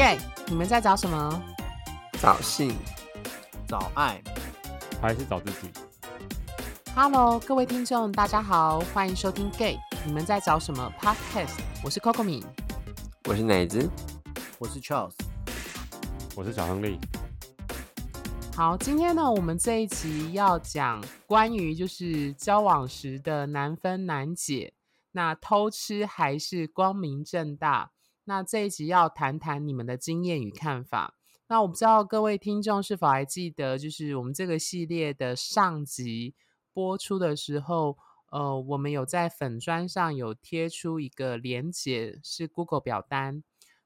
gay， 你们在找什么？找性，找爱，还是找自己？ Hello， 各位听众，大家好，欢迎收听 gay， 你们在找什么 Podcast？ 我是 Cocomi， 我是奶子，我是 Charles， 我是小亨利。好，今天呢，我们这一集要讲关于就是交往时的难分难解，那偷吃还是光明正大？那这一集要谈谈你们的经验与看法。那我不知道各位听众是否还记得，就是我们这个系列的上集播出的时候，我们有在粉专上有贴出一个连结，是 Google 表单。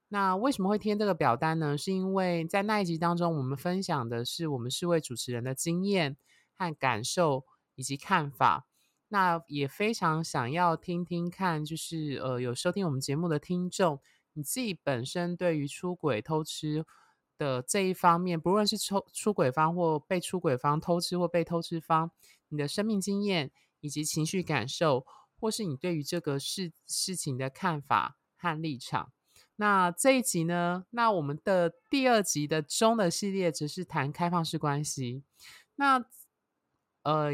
那为什么会贴这个表单呢？是因为在那一集当中，我们分享的是我们四位主持人的经验和感受以及看法。那也非常想要听听看，就是有收听我们节目的听众，你自己本身对于出轨偷吃的这一方面，不论是出轨方或被出轨方，偷吃或被偷吃方，你的生命经验以及情绪感受，或是你对于这个事情的看法和立场。那这一集呢，那我们的第二集的中的系列只是谈开放式关系。那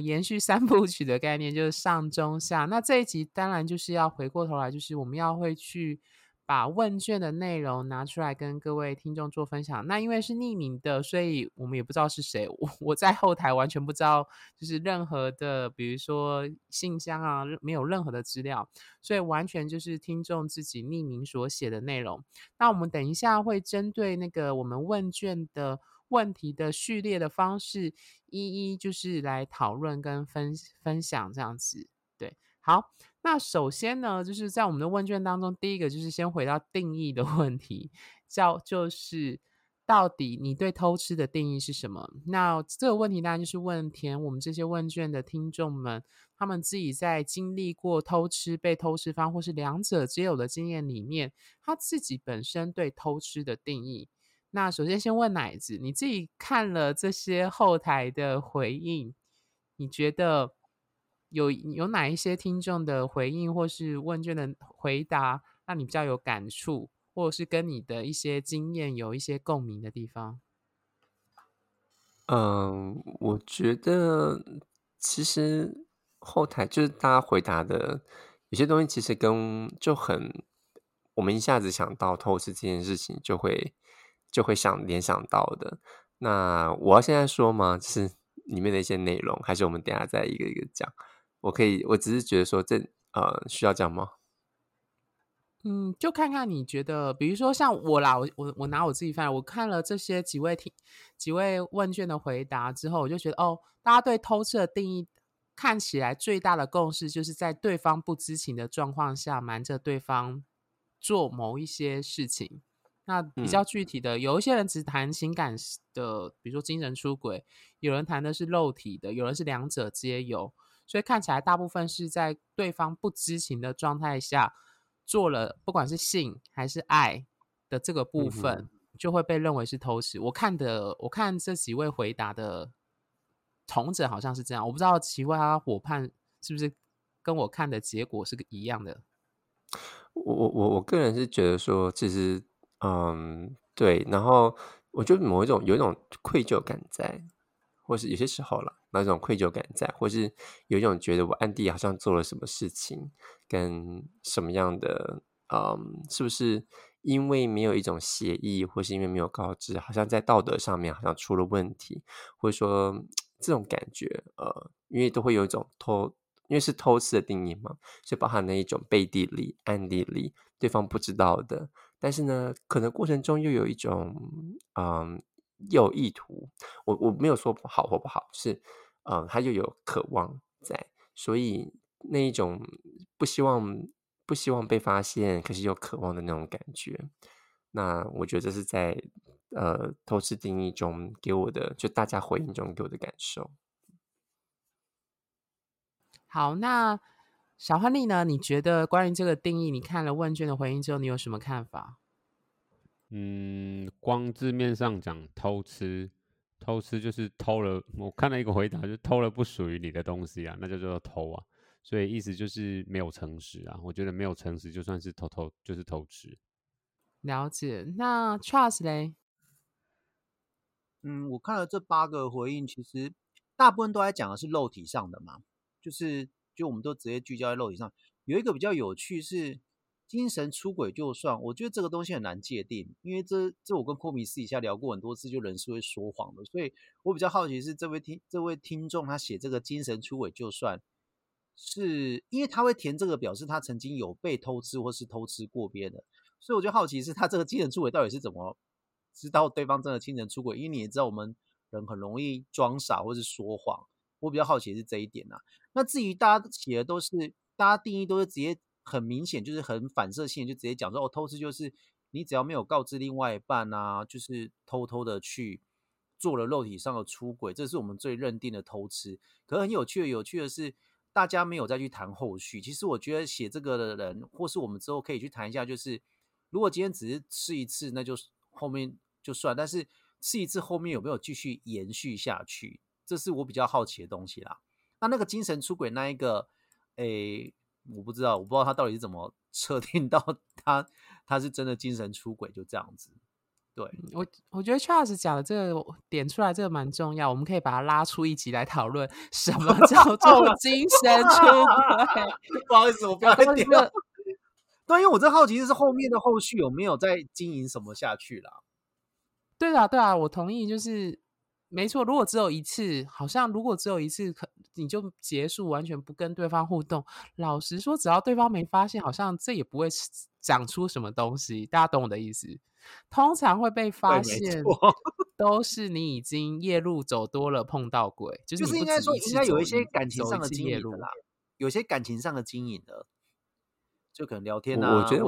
延续三部曲的概念，就是上中下。那这一集当然就是要回过头来，就是我们要会去把问卷的内容拿出来跟各位听众做分享。那因为是匿名的，所以我们也不知道是谁，我在后台完全不知道就是任何的比如说信箱啊，没有任何的资料，所以完全就是听众自己匿名所写的内容。那我们等一下会针对那个我们问卷的问题的序列的方式，一一就是来讨论跟 分享这样子。对，好，那首先呢，就是在我们的问卷当中，第一个就是先回到定义的问题，就是到底你对偷吃的定义是什么。那这个问题当然就是问填我们这些问卷的听众们，他们自己在经历过偷吃、被偷吃方或是两者皆有的经验里面，他自己本身对偷吃的定义。那首先先问奶子，你自己看了这些后台的回应，你觉得有哪一些听众的回应或是问卷的回答让你比较有感触，或者是跟你的一些经验有一些共鸣的地方？我觉得其实后台就是大家回答的有些东西其实就很，我们一下子想到偷吃这件事情就会想联想到的。那我要现在说吗？就是里面的一些内容，还是我们等一下再一个一个讲？我只是觉得说这需要讲吗？就看看你觉得，比如说像我啦，我拿我自己翻，我看了这些几位问卷的回答之后，我就觉得大家对偷吃的定义看起来最大的共识就是在对方不知情的状况下瞒着对方做某一些事情。那比较具体的，有一些人只谈情感的，比如说精神出轨，有人谈的是肉体的，有人是两者皆有，所以看起来大部分是在对方不知情的状态下做了不管是性还是爱的这个部分，就会被认为是偷吃。我看这几位回答的同者好像是这样，我不知道其他伙伴是不是跟我看的结果是一样的。我个人是觉得说其实对，然后我觉得有一种愧疚感在，或是有些时候啦，那种愧疚感在，或是有一种觉得我暗地好像做了什么事情，跟什么样的是不是因为没有一种协议，或是因为没有告知，好像在道德上面好像出了问题，或者说这种感觉因为都会有一种因为是偷吃的定义嘛，所以包含那一种背地里、暗地里对方不知道的，但是呢可能过程中又有一种有意图，我没有说好或不好，是他又有渴望在，所以那一种不希望被发现，可是又渴望的那种感觉。那我觉得这是在偷吃定义中给我的，就大家回应中给我的感受。好，那小亨利呢？你觉得关于这个定义，你看了问卷的回应之后，你有什么看法？光字面上讲，偷吃就是偷了。我看了一个回答，就是偷了不属于你的东西啊，那就叫做偷啊。所以意思就是没有诚实啊。我觉得没有诚实就算是偷吃。了解。那 Charles 咧？我看了这8个回应，其实大部分都在讲的是肉体上的嘛，就我们都直接聚焦在肉体上。有一个比较有趣是精神出轨就算，我觉得这个东西很难界定，因为这我跟Cocomi私底下聊过很多次，就人是会说谎的，所以我比较好奇是这位听众他写这个精神出轨就算，是因为他会填这个表示他曾经有被偷吃或是偷吃过别人的，所以我就好奇是他这个精神出轨到底是怎么知道对方真的精神出轨，因为你也知道我们人很容易装傻或是说谎，我比较好奇是这一点啊。那至于大家写的都是，大家定义都是直接很明显，就是很反射性就直接讲说，偷吃就是你只要没有告知另外一半啊，就是偷偷的去做了肉体上的出轨，这是我们最认定的偷吃。可是很有趣的是大家没有再去谈后续，其实我觉得写这个的人或是我们之后可以去谈一下，就是如果今天只是吃一次那就后面就算，但是吃一次后面有没有继续延续下去，这是我比较好奇的东西啦。那个精神出轨那一个我不知道他到底是怎么测定到他是真的精神出轨，就这样子。对，我觉得 Charles 讲的这个点出来，这个蛮重要，我们可以把它拉出一集来讨论什么叫做精神出轨。不好意思，我不要再点了。对，因为我这好奇是后面的后续有没有在经营什么下去啦。对啊，我同意，就是没错。如果只有一次，好像如果只有一次，你就结束，完全不跟对方互动。老实说，只要对方没发现，好像这也不会长出什么东西。大家懂我的意思？通常会被发现，都是你已经夜路走多了，碰到鬼，就是应该说，应该有一些感情上的经营的啦，有些感情上的经营的，就可能聊天啊。我觉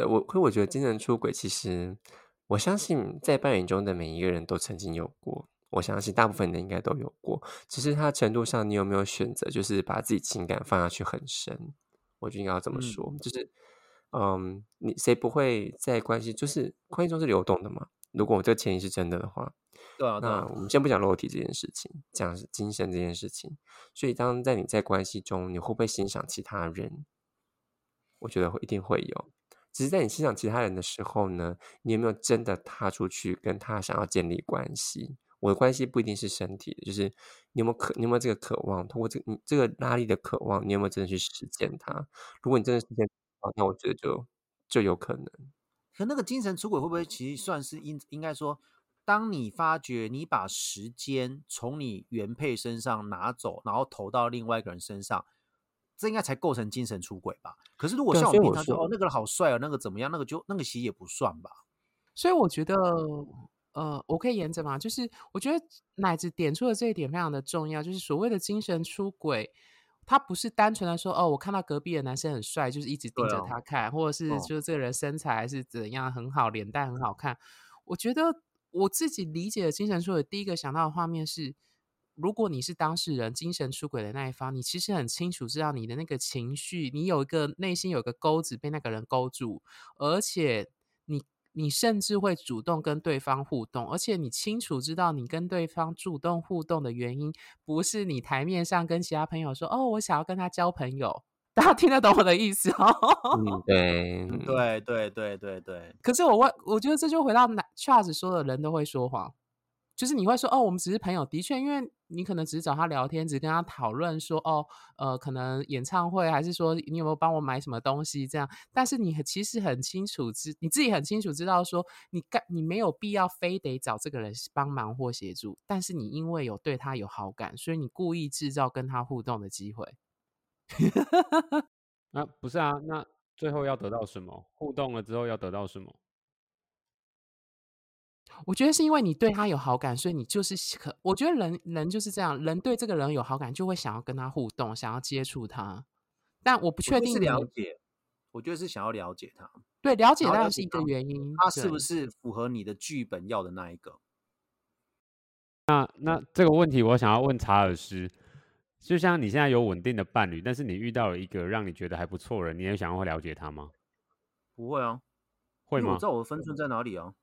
得我觉得精神出轨，其实我相信在扮演中的每一个人都曾经有过，我相信大部分人应该都有过，只是它程度上你有没有选择就是把自己情感放下去很深，我就应该要这么说。就是你谁不会在关系，就是关系中是流动的嘛，如果我这个前提是真的的话，对啊，那我们先不讲肉体这件事情，讲精神这件事情。所以当在你在关系中，你会不会欣赏其他人，我觉得一定会有。只是在你欣赏其他人的时候呢，你有没有真的踏出去跟他想要建立关系？我的关系不一定是身体的，就是你有没有这个渴望，通过这个拉力的渴望，你有没有真的去实践它？如果你真的实践它，那我觉得就有可能。可那个精神出轨会不会其实算是应该说，当你发觉你把时间从你原配身上拿走，然后投到另外一个人身上，这应该才构成精神出轨吧？可是如果像我们平常说，那个人好帅哦，那个怎么样，那个其实也不算吧。所以我觉得，我可以沿着嘛，就是我觉得乃至点出的这一点非常的重要，就是所谓的精神出轨，他不是单纯的说我看到隔壁的男生很帅，就是一直盯着他看，或者是就是这个人身材是怎样很好，脸蛋很好看。我觉得我自己理解的精神出轨，第一个想到的画面是，如果你是当事人精神出轨的那一方，你其实很清楚知道你的那个情绪，你有一个内心有一个钩子被那个人勾住，而且你甚至会主动跟对方互动，而且你清楚知道你跟对方主动互动的原因不是你台面上跟其他朋友说我想要跟他交朋友，大家听得懂我的意思哦？对。可是我觉得这就回到 Charles 说的，人都会说谎，就是你会说我们只是朋友，的确因为你可能只是找他聊天，只跟他讨论说可能演唱会，还是说你有没有帮我买什么东西这样，但是你其实很清楚你自己很清楚知道说你没有必要非得找这个人帮忙或协助，但是你因为有对他有好感，所以你故意制造跟他互动的机会。不是啊，那最后要得到什么？互动了之后要得到什么？我觉得是因为你对他有好感，所以你就是我觉得人就是这样，人对这个人有好感就会想要跟他互动，想要接触他，但我不确定。我觉得是想要了解他，对，了解他是一个原因，他是不是符合你的剧本要的那一个。那这个问题我想要问查尔斯，就像你现在有稳定的伴侣，但是你遇到了一个让你觉得还不错的人，你也想要了解他吗？不会啊。会吗？因为我知道我的分寸在哪里啊。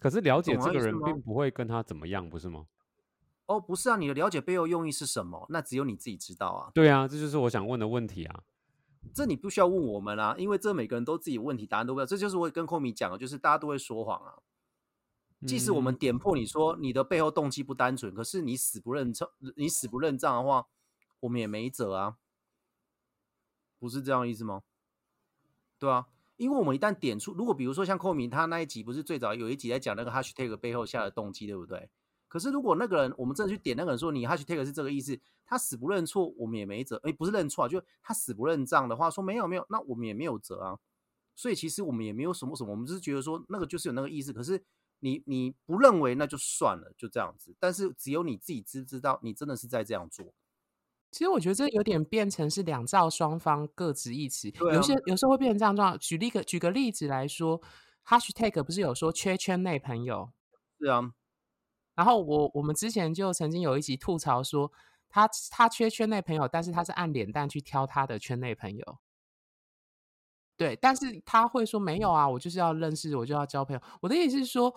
可是了解这个人并不会跟他怎么样，不是吗？不是啊，你的了解背后用意是什么？那只有你自己知道啊。对啊，这就是我想问的问题啊。这你不需要问我们啊，因为这每个人都自己问题答案都不一样。这就是我跟Cocomi讲的，就是大家都会说谎啊。即使我们点破你说你的背后动机不单纯，可是你死不认账的话，我们也没辙啊，不是这样的意思吗？对啊，因为我们一旦点出，如果比如说像Cocomi他那一集不是最早有一集在讲那个 hashtag 背后下的动机，对不对？可是如果那个人我们真的去点那个人说你 hashtag 是这个意思，他死不认错，我们也没辙。不是认错啊，就他死不认账的话，说没有没有，那我们也没有辙啊。所以其实我们也没有什么，我们只是觉得说那个就是有那个意思，可是你不认为那就算了，就这样子。但是只有你自己知道你真的是在这样做。其实我觉得这有点变成是两造双方各执一词、啊、有时候会变成这样状况。举个例子来说 hashtag 不是有说缺圈内朋友，是啊，然后我们之前就曾经有一集吐槽说他缺圈内朋友，但是他是按脸蛋去挑他的圈内朋友，对，但是他会说没有啊，我就是要认识，我就要交朋友。我的意思是说，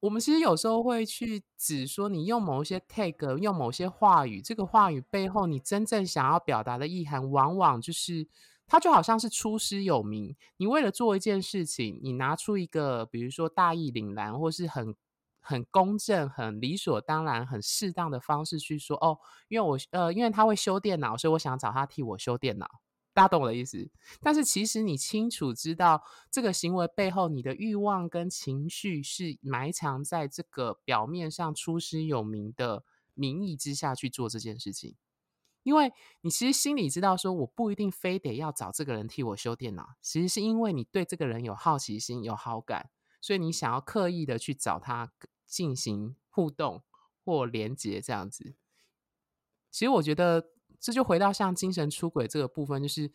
我们其实有时候会去指说你用某些 tag 用某些话语，这个话语背后你真正想要表达的意涵，往往就是它就好像是出师有名，你为了做一件事情，你拿出一个比如说大义凛然或是很公正很理所当然很适当的方式去说，哦，因为他会修电脑，所以我想找他替我修电脑，大家懂我的意思。但是其实你清楚知道这个行为背后你的欲望跟情绪是埋藏在这个表面上出师有名的名义之下去做这件事情，因为你其实心里知道说我不一定非得要找这个人替我修电脑，其实是因为你对这个人有好奇心有好感，所以你想要刻意的去找他进行互动或连结这样子。其实我觉得这就回到像精神出轨这个部分，就是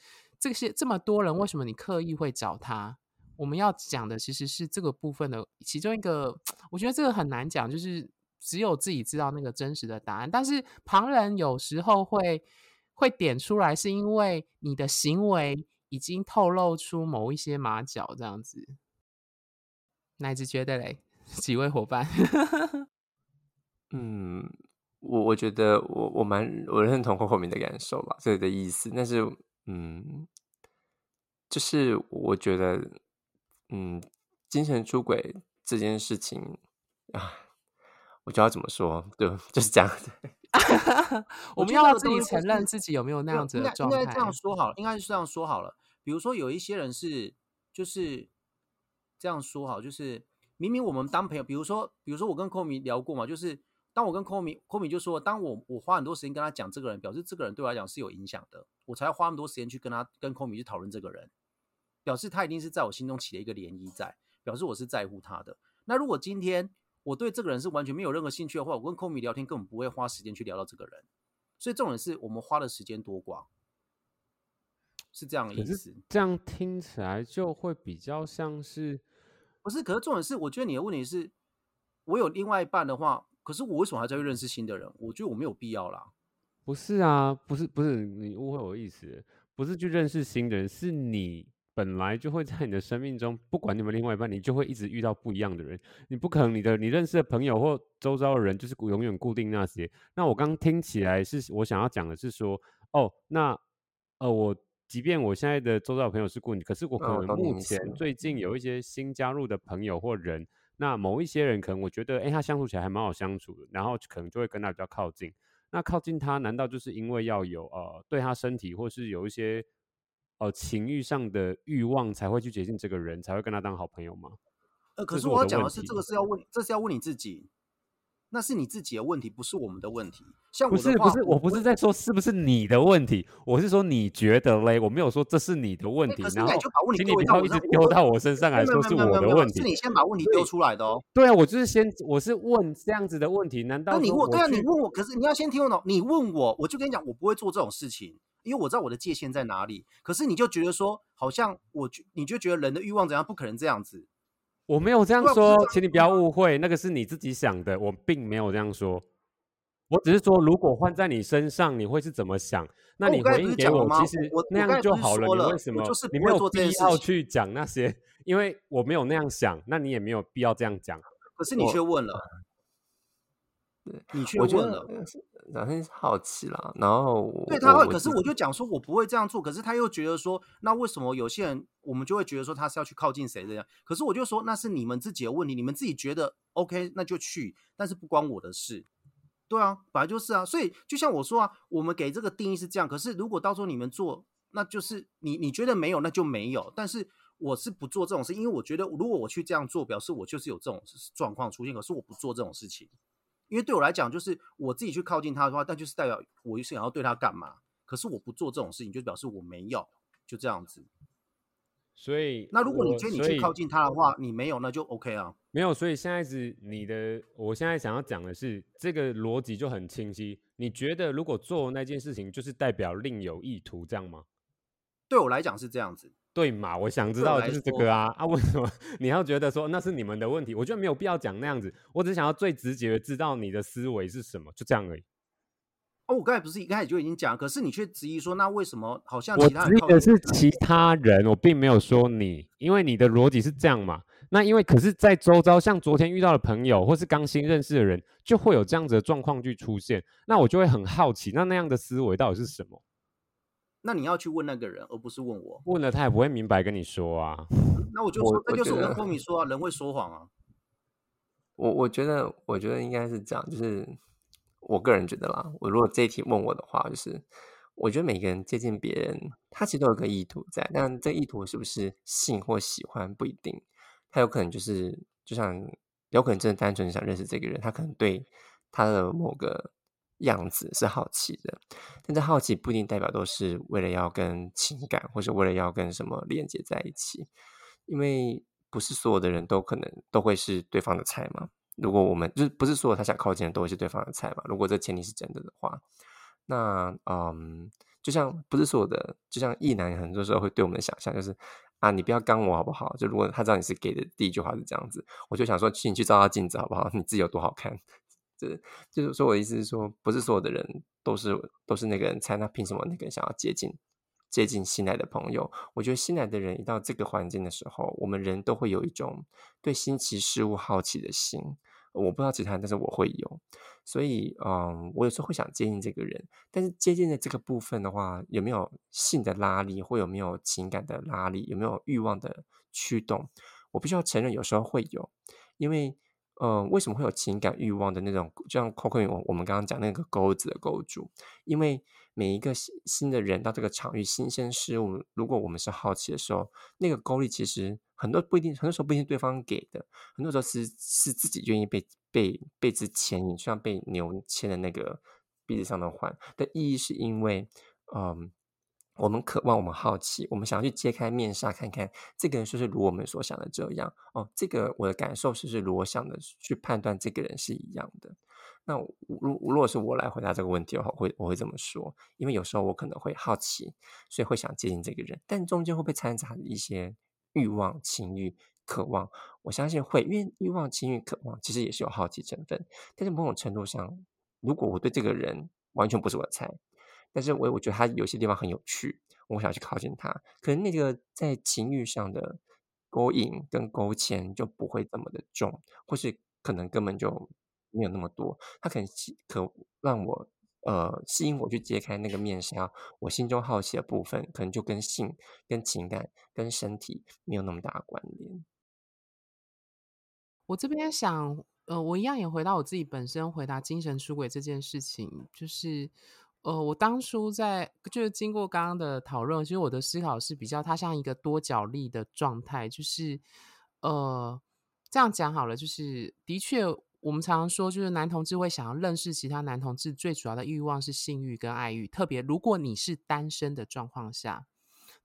这么多人为什么你刻意会找他，我们要讲的其实是这个部分的其中一个。我觉得这个很难讲，就是只有自己知道那个真实的答案，但是旁人有时候会点出来，是因为你的行为已经透露出某一些马脚这样子。乃至觉得嘞，几位伙伴、我觉得我认同Cocomi的感受吧，这个意思。但是就是我觉得精神出轨这件事情啊，我就要怎么说，对，就是这样我们要自己承认自己有没有那样子的状态。应该是这样说好了，比如说有一些人是就是这样说好，就是明明我们当朋友，比如说我跟Cocomi聊过嘛，就是当我跟Cocomi就说，当我花很多时间跟他讲这个人，表示这个人对我来讲是有影响的，我才花很多时间去跟Cocomi去讨论这个人，表示他一定是在我心中起了一个涟漪在，表示我是在乎他的。那如果今天我对这个人是完全没有任何兴趣的话，我跟Cocomi聊天根本不会花时间去聊到这个人。所以重点是我们花的时间多寡，是这样的意思。这样听起来就会比较像是不是？可是重点是，我觉得你的问题是，我有另外一半的话，可是我为什么还在认识新的人？我觉得我没有必要啦。不是啊，不是，你误会我的意思，不是去认识新的人，是你本来就会在你的生命中，不管你们另外一半，你就会一直遇到不一样的人。你不可能你认识的朋友或周遭的人就是永远固定那些。那我刚听起来是我想要讲的是说，哦，那我。即便我现在的周遭朋友是固定，可是我可能目前最近有一些新加入的朋友或人，那某一些人可能我觉得他相处起来还蛮好相处的，然后可能就会跟他比较靠近。那靠近他难道就是因为要有对他身体或是有一些情欲上的欲望才会去接近这个人，才会跟他当好朋友吗？可是我要讲的是，这是要问你自己，那是你自己的问题，不是我们的问题。像我的话，我不是在说是不是你的问题，我是说你觉得嘞，我没有说这是你的问题。可是你就把问题丢到我身上，请你不要一直丢到我身上来说是我的问题。是你先把问题丢出来的哦。对啊，我是问这样子的问题，难道你问我？可是你要先听我，你问我，我就跟你讲，我不会做这种事情，因为我知道我的界限在哪里。可是你就觉得说，好像你就觉得人的欲望怎样，不可能这样子。我没有这样说，请你不要误会，那个是你自己想的，我并没有这样说。我只是说，如果换在你身上，你会是怎么想？那你回应给我，其实那样就好了。你为什么？你没有必要去讲那些，因为我没有那样想，那你也没有必要这样讲。可是你却问了，你却问了。聊天是好奇啦，然后对他会，可是我就讲说我不会这样做，可是他又觉得说那为什么有些人我们就会觉得说他是要去靠近谁这样，可是我就说那是你们自己的问题，你们自己觉得 OK 那就去，但是不关我的事。对啊，本来就是啊，所以就像我说啊，我们给这个定义是这样，可是如果到时候你们做，那就是你觉得没有那就没有，但是我是不做这种事，因为我觉得如果我去这样做，表示我就是有这种状况出现，可是我不做这种事情，因为对我来讲就是我自己去靠近他的话，那就是代表我想要对他干嘛，可是我不做这种事情就表示我没有，就这样子。所以那如果你觉得你去靠近他的话你没有那就 OK 啊，没有。所以现在是你的，我现在想要讲的是这个逻辑就很清晰，你觉得如果做那件事情就是代表另有意图，这样吗？对我来讲是这样子。对嘛，我想知道的就是这个啊，为什么你要觉得说那是你们的问题？我觉得没有必要讲那样子，我只想要最直接的知道你的思维是什么，就这样而已。哦，我刚才不是一开始就已经讲，可是你却质疑说那为什么好像其他人靠近我，质疑的是其他人，我并没有说你，因为你的逻辑是这样嘛。那因为可是在周遭，像昨天遇到的朋友或是刚新认识的人，就会有这样子的状况去出现，那我就会很好奇那样的思维到底是什么。那你要去问那个人，而不是问我。问了他也不会明白跟你说啊。那我就说，那就是我跟Cocomi说啊，人会说谎啊。我觉得应该是这样，就是我个人觉得啦。我如果这一题问我的话，就是我觉得每个人接近别人，他其实都有个意图在，但这意图是不是性或喜欢不一定，他有可能就是就像有可能真的单纯想认识这个人，他可能对他的某个样子是好奇的，但这好奇不一定代表都是为了要跟情感或是为了要跟什么连接在一起，因为不是所有的人都可能都会是对方的菜嘛。如果我们就是不是所有他想靠近的都会是对方的菜嘛，如果这前提是真的的话，那就像不是所有的，就像异男很多时候会对我们的想象就是啊，你不要刚我好不好，就如果他知道你是gay的第一句话是这样子，我就想说请你去照照镜子好不好，你自己有多好看。就是说我的意思是说不是所有的人都是那个人猜，那凭什么那个人想要接近新来的朋友？我觉得新来的人一到这个环境的时候，我们人都会有一种对新奇事物好奇的心，我不知道其他人但是我会有，所以我有时候会想接近这个人，但是接近的这个部分的话，有没有性的拉力，或有没有情感的拉力，有没有欲望的驱动，我必须要承认有时候会有。因为为什么会有情感欲望的那种，就像 Cocomi 我们刚刚讲那个钩子的钩住，因为每一个新的人到这个场域，新鲜事物，如果我们是好奇的时候，那个钩力其实很多时候不一定对方给的，很多时候是自己愿意被之牵引，就像被牛牵的那个鼻子上的环的意义，是因为我们渴望，我们好奇，我们想要去揭开面纱，看看这个人是不是如我们所想的这样哦。这个我的感受是不是如我想的去判断这个人是一样的？那如果是我来回答这个问题的话，我会这么说，因为有时候我可能会好奇，所以会想接近这个人，但中间会不会掺杂一些欲望、情欲、渴望？我相信会，因为欲望、情欲、渴望其实也是有好奇成分。但是某种程度上，如果我对这个人完全不是我的菜，但是我觉得他有些地方很有趣，我想去靠近他，可能那个在情欲上的勾引跟勾牵就不会这么的重，或是可能根本就没有那么多，他可能可让我吸引我去揭开那个面纱，我心中好奇的部分可能就跟性跟情感跟身体没有那么大的关联。我这边想我一样也回到我自己本身回答精神出轨这件事情，就是我当初就是经过刚刚的讨论，其实我的思考是比较它像一个多角力的状态，就是这样讲好了，就是的确我们常常说就是男同志会想要认识其他男同志，最主要的欲望是性欲跟爱欲，特别如果你是单身的状况下。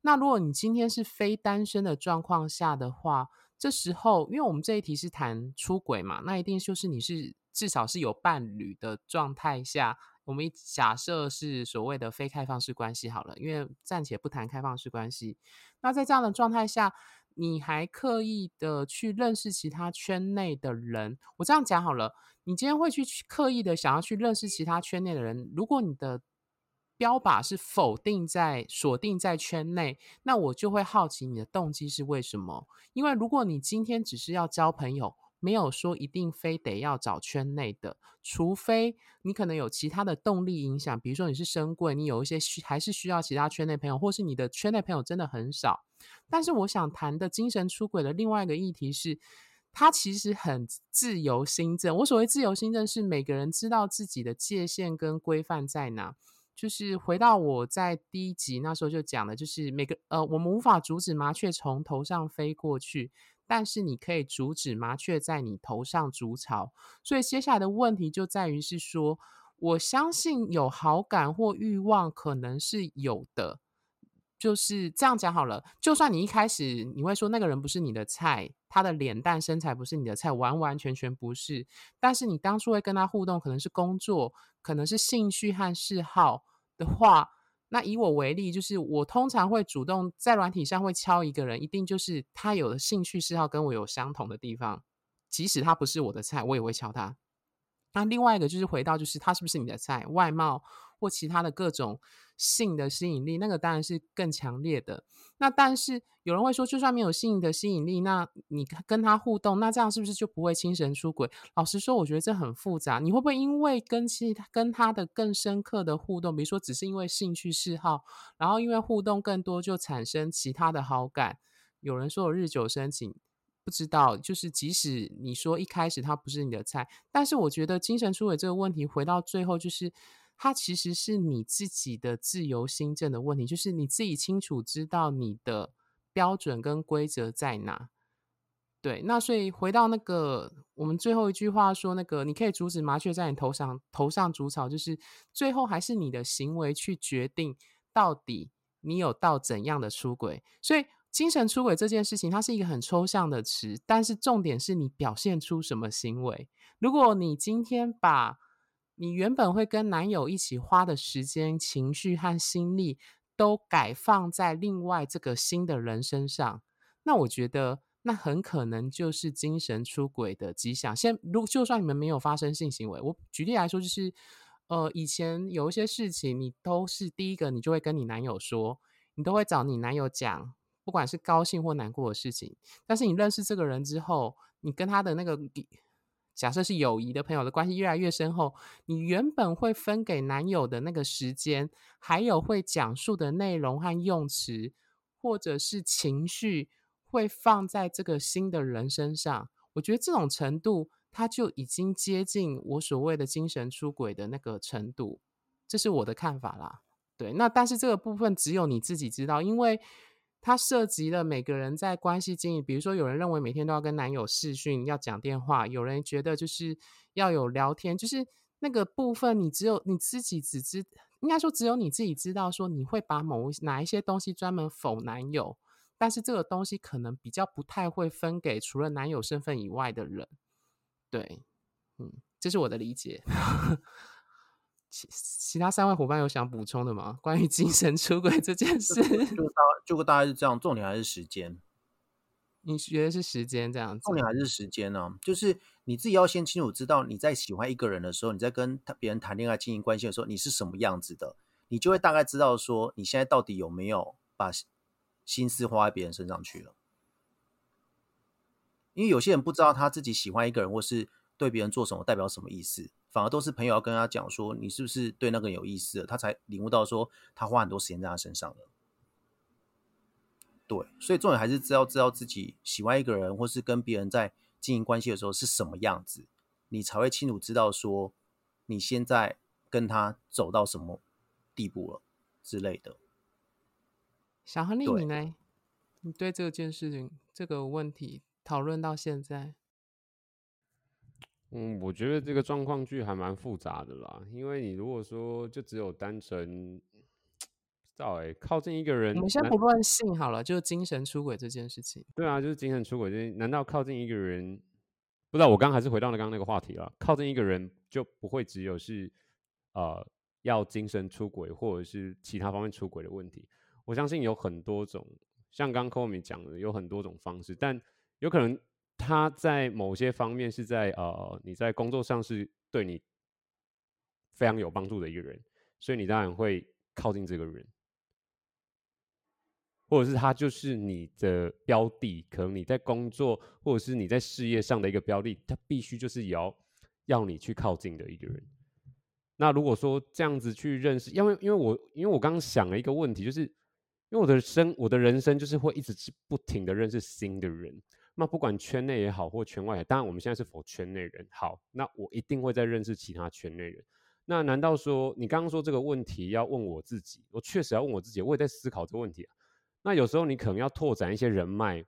那如果你今天是非单身的状况下的话，这时候因为我们这一题是谈出轨嘛，那一定就是你是至少是有伴侣的状态下，我们假设是所谓的非开放式关系好了，因为暂且不谈开放式关系。那在这样的状态下，你还刻意的去认识其他圈内的人，我这样讲好了，你今天会去刻意的想要去认识其他圈内的人，如果你的标靶是锁定在圈内，那我就会好奇你的动机是为什么。因为如果你今天只是要交朋友，没有说一定非得要找圈内的，除非你可能有其他的动力影响，比如说你是深柜，你有一些还是需要其他圈内朋友，或是你的圈内朋友真的很少。但是我想谈的精神出轨的另外一个议题是，它其实很自由心证。我所谓自由心证是每个人知道自己的界限跟规范在哪，就是回到我在第一集那时候就讲的，就是每个我们无法阻止麻雀从头上飞过去，但是你可以阻止麻雀在你头上筑巢。所以接下来的问题就在于是说，我相信有好感或欲望可能是有的，就是这样讲好了，就算你一开始你会说那个人不是你的菜，他的脸蛋身材不是你的菜，完完全全不是，但是你当初会跟他互动可能是工作，可能是兴趣和嗜好的话，那以我为例，就是我通常会主动在软体上会敲一个人，一定就是他有的兴趣嗜好跟我有相同的地方，即使他不是我的菜我也会敲他。那另外一个就是回到就是他是不是你的菜，外貌或其他的各种性的吸引力，那个当然是更强烈的。那但是有人会说，就算没有性的吸引力，那你跟他互动，那这样是不是就不会精神出轨？老实说我觉得这很复杂，你会不会因为跟他的更深刻的互动，比如说只是因为兴趣嗜好，然后因为互动更多就产生其他的好感？有人说有日久生情，不知道，就是即使你说一开始他不是你的菜，但是我觉得精神出轨这个问题回到最后，就是它其实是你自己的自由心证的问题，就是你自己清楚知道你的标准跟规则在哪。对，那所以回到那个我们最后一句话说，那个你可以阻止麻雀在你头上筑巢，就是最后还是你的行为去决定到底你有到怎样的出轨。所以精神出轨这件事情它是一个很抽象的词，但是重点是你表现出什么行为。如果你今天把你原本会跟男友一起花的时间、情绪和心力都改放在另外这个新的人身上，那我觉得那很可能就是精神出轨的迹象。就算你们没有发生性行为，我举例来说，就是以前有一些事情你都是第一个你就会跟你男友说，你都会找你男友讲，不管是高兴或难过的事情。但是你认识这个人之后，你跟他的那个假设是友谊的朋友的关系越来越深厚，你原本会分给男友的那个时间，还有会讲述的内容和用词，或者是情绪，会放在这个新的人身上。我觉得这种程度，它就已经接近我所谓的精神出轨的那个程度，这是我的看法啦。对，那但是这个部分只有你自己知道，因为它涉及了每个人在关系经营，比如说有人认为每天都要跟男友视讯，要讲电话，有人觉得就是要有聊天，就是那个部分你只有你自己应该说只有你自己知道说你会把哪一些东西专门否男友，但是这个东西可能比较不太会分给除了男友身份以外的人。对，这是我的理解。其他三位伙伴有想补充的吗？关于精神出轨这件事，就大概是这样，重点还是时间。你觉得是时间这样子？重点还是时间呢、啊？就是你自己要先清楚知道，你在喜欢一个人的时候，你在跟别人谈恋爱、经营关系的时候，你是什么样子的，你就会大概知道说，你现在到底有没有把心思花在别人身上去了。因为有些人不知道他自己喜欢一个人，或是对别人做什么代表什么意思。反而都是朋友要跟他讲说你是不是对那个人有意思了，他才领悟到说他花很多时间在他身上了。对，所以重点还是知道自己喜欢一个人或是跟别人在经营关系的时候是什么样子，你才会清楚知道说你现在跟他走到什么地步了之类的。小亨利，你呢？你对这件事情这个问题讨论到现在？我觉得这个状况剧还蛮复杂的啦，因为你如果说就只有单纯不知道靠近一个人，我们先不论性好了，就是精神出轨这件事情。对啊，就是精神出轨这件事，难道靠近一个人，不知道，我刚还是回到了刚刚那个话题啦，靠近一个人就不会只有是要精神出轨或者是其他方面出轨的问题。我相信有很多种，像刚 Cocomi 讲的有很多种方式，但有可能他在某些方面是在你在工作上是对你非常有帮助的一个人，所以你当然会靠近这个人。或者是它就是你的标的，可能你在工作或者是你在事业上的一个标的，它必须就是也要你去靠近的一个人。那如果说这样子去认识，因为我刚刚想了一个问题，就是因为我的人生就是会一直不停的认识新的人，那不管圈内也好或圈外也好，当然我们现在是否圈内人，好，那我一定会再认识其他圈内人。那难道说你刚刚说这个问题要问我自己，我确实要问我自己，我也在思考这个问题啊。那有时候你可能要拓展一些人脉，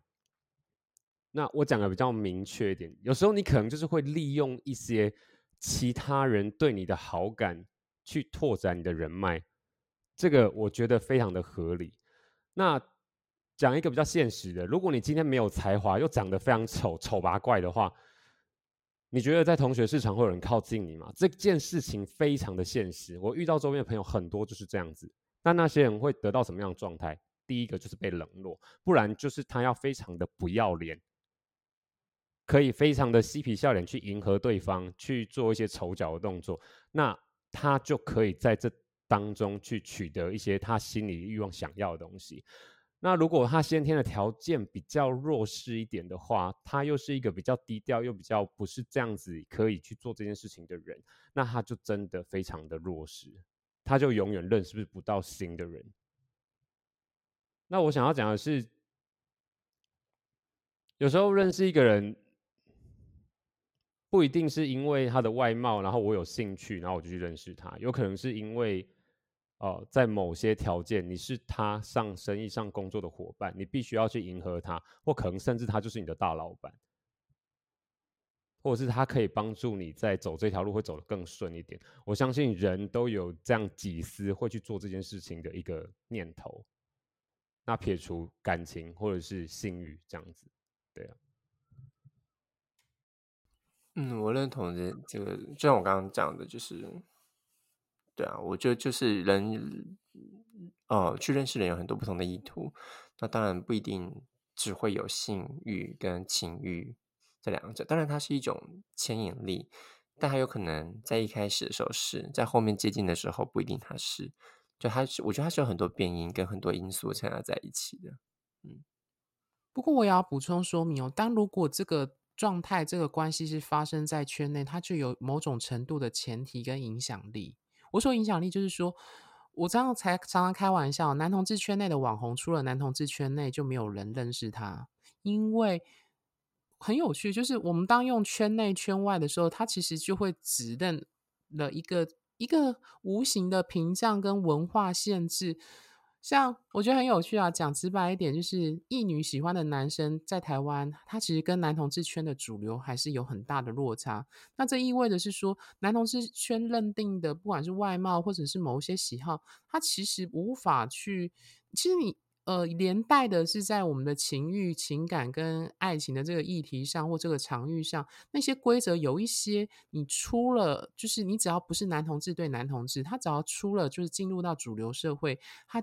那我讲的比较明确一点，有时候你可能就是会利用一些其他人对你的好感去拓展你的人脉，这个我觉得非常的合理。那讲一个比较现实的，如果你今天没有才华又长得非常丑，丑八怪的话，你觉得在同学市场会有人靠近你吗？这件事情非常的现实，我遇到周边的朋友很多就是这样子。那些人会得到什么样的状态？第一个就是被冷落，不然就是他要非常的不要脸，可以非常的嬉皮笑脸去迎合对方，去做一些丑角的动作，那他就可以在这当中去取得一些他心里欲望想要的东西。那如果他先天的条件比较弱势一点的话，他又是一个比较低调又比较不是这样子可以去做这件事情的人，那他就真的非常的弱势，他就永远认识不到新的人。那我想要讲的是，有时候认识一个人不一定是因为他的外貌，然后我有兴趣然后我就去认识他，有可能是因为在某些条件，你是他上生意上工作的伙伴，你必须要去迎合他，或可能甚至他就是你的大老板，或者是他可以帮助你在走这条路会走得更顺一点。我相信人都有这样几丝会去做这件事情的一个念头，那撇除感情或者是性欲这样子，对啊。我认同这个，就像我刚刚讲的，就是对啊，我觉得就是人去认识人有很多不同的意图，那当然不一定只会有性欲跟情欲这两者，当然它是一种牵引力，但还有可能在一开始的时候是，在后面接近的时候不一定它是，就它我觉得它是有很多变因跟很多因素掺杂在一起的。不过我也要补充说明当如果这个状态这个关系是发生在圈内，它就有某种程度的前提跟影响力。我说影响力就是说，我这样才常常开玩笑，男同志圈内的网红，除了男同志圈内就没有人认识他，因为很有趣，就是我们当用圈内圈外的时候，他其实就会指认了一个无形的屏障跟文化限制。像我觉得很有趣啊，讲直白一点，就是异女喜欢的男生在台湾，他其实跟男同志圈的主流还是有很大的落差。那这意味着是说，男同志圈认定的不管是外貌或者是某些喜好，他其实无法去，其实你连带的是在我们的情欲情感跟爱情的这个议题上或这个场域上，那些规则有一些你出了，就是你只要不是男同志对男同志，他只要出了就是进入到主流社会，他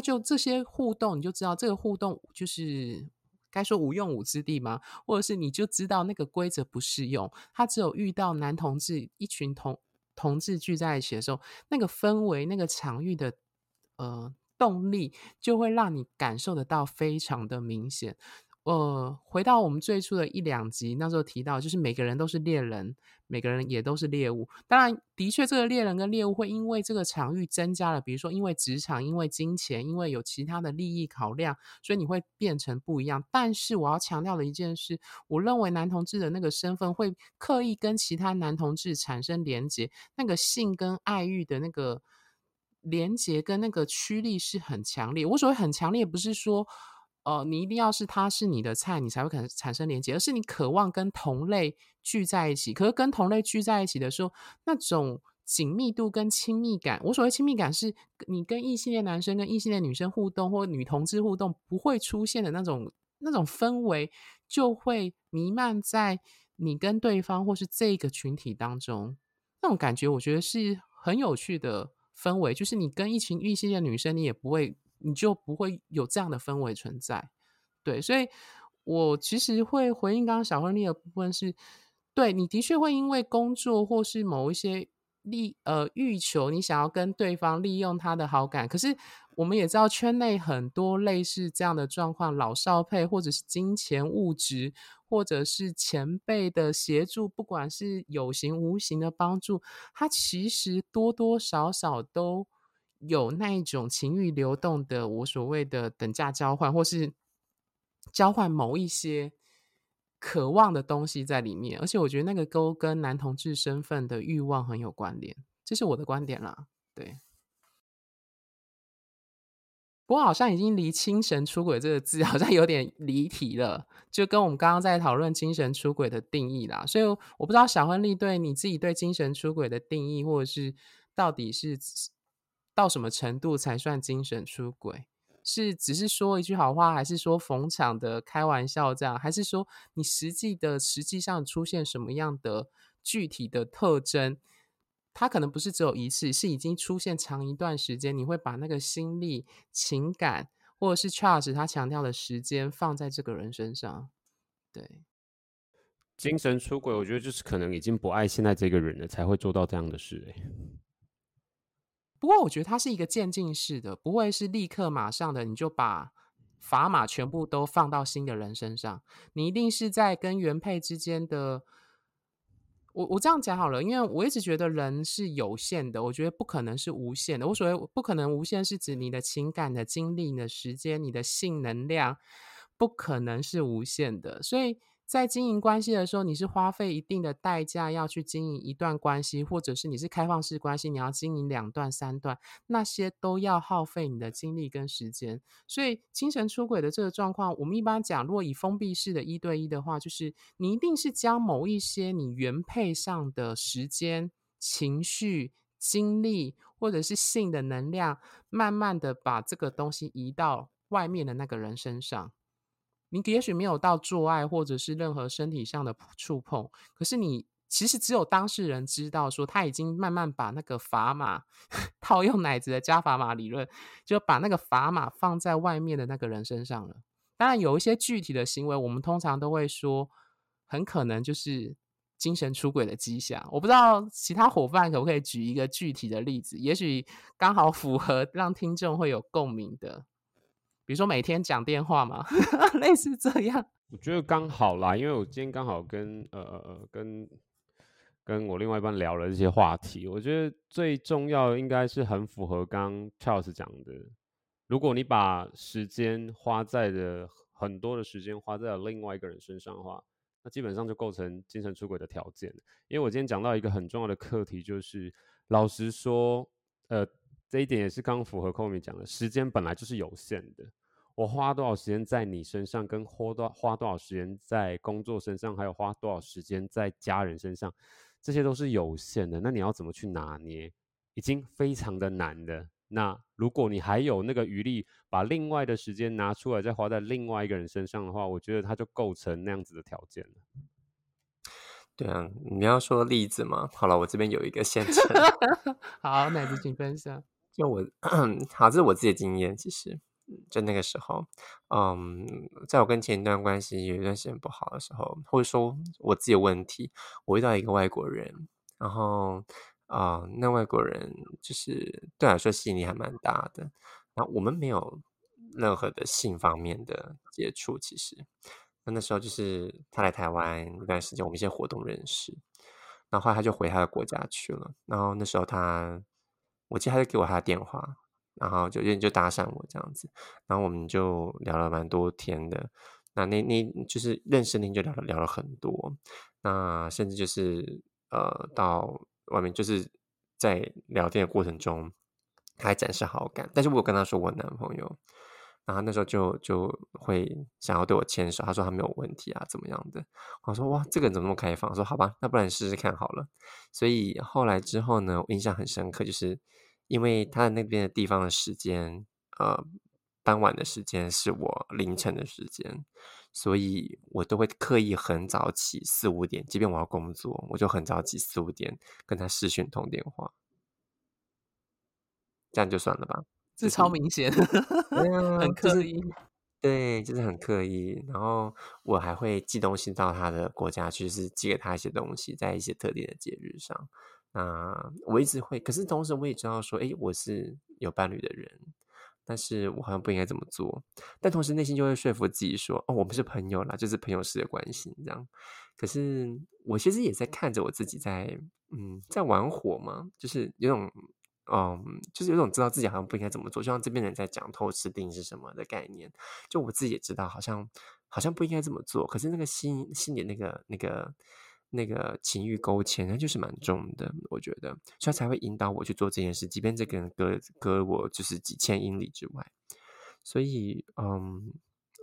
就这些互动，你就知道这个互动就是该说无用武之地吗？或者是你就知道那个规则不适用，他只有遇到男同志一群同志聚在一起的时候，那个氛围那个场域的动力就会让你感受得到非常的明显。回到我们最初的一两集，那时候提到就是每个人都是猎人，每个人也都是猎物，当然的确这个猎人跟猎物会因为这个场域增加了，比如说因为职场，因为金钱，因为有其他的利益考量，所以你会变成不一样。但是我要强调的一件事，我认为男同志的那个身份会刻意跟其他男同志产生连结，那个性跟爱欲的那个连结跟那个驱力是很强烈。我所谓很强烈不是说你一定要是他是你的菜你才会产生连结，而是你渴望跟同类聚在一起。可是跟同类聚在一起的时候，那种紧密度跟亲密感，我所谓亲密感是你跟异性恋男生跟异性恋女生互动或女同志互动不会出现的那种氛围，就会弥漫在你跟对方或是这个群体当中。那种感觉我觉得是很有趣的氛围，就是你跟一群异性的女生，你就不会有这样的氛围存在。对，所以我其实会回应刚刚小婚丽的部分是，对，你的确会因为工作或是某一些欲求你想要跟对方利用他的好感，可是我们也知道圈内很多类似这样的状况，老少配或者是金钱物质或者是前辈的协助，不管是有形无形的帮助，它其实多多少少都有那一种情欲流动的我所谓的等价交换，或是交换某一些渴望的东西在里面，而且我觉得那个都跟男同志身份的欲望很有关联，这是我的观点啦。对，不过好像已经离精神出轨这个字好像有点离题了，就跟我们刚刚在讨论精神出轨的定义啦，所以我不知道小亨利对你自己对精神出轨的定义，或者是到底是到什么程度才算精神出轨，是只是说一句好话，还是说逢场的开玩笑这样，还是说你实际上出现什么样的具体的特征，它可能不是只有一次，是已经出现长一段时间，你会把那个心力情感或者是 Charles 他强调的时间放在这个人身上。对，精神出轨我觉得就是可能已经不爱现在这个人了才会做到这样的事、欸，不过我觉得它是一个渐进式的，不会是立刻马上的你就把砝码全部都放到新的人身上，你一定是在跟原配之间的，我这样讲好了，因为我一直觉得人是有限的，我觉得不可能是无限的，我所谓不可能无限是指你的情感的精力你的时间你的性能量不可能是无限的，所以在经营关系的时候，你是花费一定的代价要去经营一段关系，或者是你是开放式关系，你要经营2段3段，那些都要耗费你的精力跟时间。所以精神出轨的这个状况，我们一般讲，如果以封闭式的1对1的话，就是你一定是将某一些你原配上的时间、情绪、精力，或者是性的能量，慢慢的把这个东西移到外面的那个人身上。你也许没有到做爱或者是任何身体上的触碰，可是你其实只有当事人知道说他已经慢慢把那个砝码套用奶子的加砝码理论，就把那个砝码放在外面的那个人身上了。当然有一些具体的行为我们通常都会说很可能就是精神出轨的迹象，我不知道其他伙伴可不可以举一个具体的例子，也许刚好符合让听众会有共鸣的，比如说每天讲电话嘛类似这样。我觉得刚好啦，因为我今天刚好跟我另外一半聊了这些话题，我觉得最重要的应该是很符合刚 Charles 讲的，如果你把时间花在的很多的时间花在了另外一个人身上的话，那基本上就构成精神出轨的条件。因为我今天讲到一个很重要的课题，就是老实说这一点也是刚符合 Cocomi 讲的，时间本来就是有限的，我花多少时间在你身上跟花多少时间在工作身上还有花多少时间在家人身上，这些都是有限的，那你要怎么去拿捏已经非常的难的，那如果你还有那个余力把另外的时间拿出来再花在另外一个人身上的话，我觉得它就构成那样子的条件了。对啊，你要说例子吗？好了，我这边有一个现成好，奶子请分享。就我好，这是我自己的经验。其实就那个时候在我跟前一段关系有一段时间不好的时候，或者说我自己的问题，我遇到一个外国人，然后那外国人就是对我来说吸引力还蛮大的，然后我们没有任何的性方面的接触。其实那时候就是他来台湾一段时间，我们一些活动认识，然后后来他就回他的国家去了，然后那时候我记得他就给我他的电话，然后就搭讪我这样子，然后我们就聊了蛮多天的。那就是认识你就聊了很多，那甚至就是到外面就是在聊天的过程中他还展示好感，但是我有跟他说我男朋友，然后那时候就会想要对我牵手，他说他没有问题啊怎么样的。我说哇，这个人怎么那么开放，我说好吧，那不然试试看好了。所以后来之后呢，我印象很深刻，就是因为他的那边的地方的时间傍晚的时间是我凌晨的时间，所以我都会刻意很早起4、5点，即便我要工作我就很早起4、5点跟他视讯通电话，这样就算了吧，是超明显很刻意、就是、对，就是很刻意。然后我还会寄东西到他的国家去，就是寄给他一些东西在一些特定的节日上，那我一直会，可是同时我也知道说，诶，我是有伴侣的人，但是我好像不应该这么做。但同时内心就会说服自己说，哦，我们是朋友啦，就是朋友式的关系这样。可是我其实也在看着我自己在玩火嘛，就是有种就是有种知道自己好像不应该怎么做，就像这边人在讲透视定义是什么的概念，就我自己也知道好像不应该这么做，可是那个心里那个情欲勾牵，那就是蛮重的，我觉得，所以才会引导我去做这件事，即便这个人隔我就是几千英里之外。所以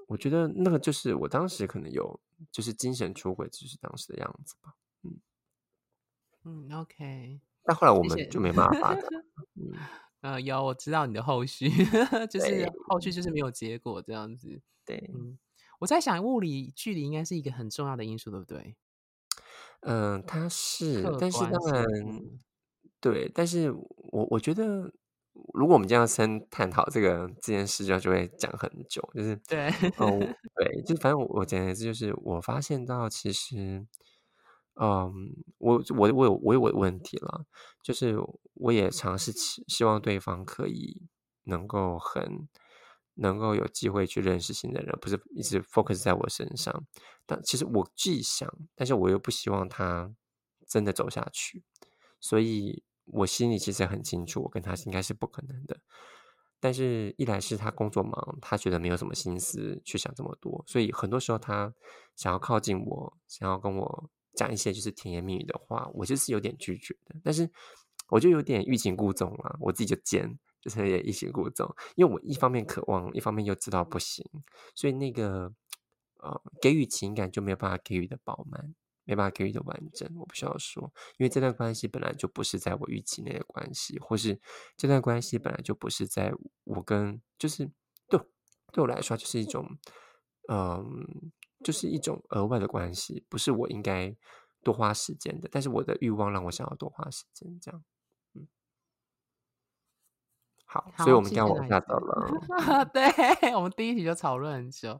我觉得那个就是我当时可能有就是精神出轨，就是当时的样子吧。OK， 但后来我们就没办法了。有，我知道你的后续就是后续就是没有结果这样子。对，我在想物理距离应该是一个很重要的因素，对不对？它是，但是当然对，但是我觉得如果我们这样深探讨这件事就会讲很久，就是对对，就反正我讲的就是我发现到其实我有问题了，就是我也尝试希望对方可以能够有机会去认识新的人，不是一直 focus 在我身上。但其实我既想，但是我又不希望他真的走下去，所以我心里其实很清楚，我跟他应该是不可能的。但是一来是他工作忙，他觉得没有什么心思去想这么多，所以很多时候他想要靠近我，想要跟我讲一些就是甜言蜜语的话，我就是有点拒绝的。但是我就有点欲擒故纵了，我自己就贱，就是也欲擒故纵，因为我一方面渴望，一方面又知道不行，所以那个给予情感就没有办法给予的饱满，没办法给予的完整。我不需要说，因为这段关系本来就不是在我预期内的关系，或是这段关系本来就不是在我跟就是对我来说就是一种就是一种额外的关系，不是我应该多花时间的，但是我的欲望让我想要多花时间这样。好，所以我们刚往下走了。对，我们第一题就讨论很久。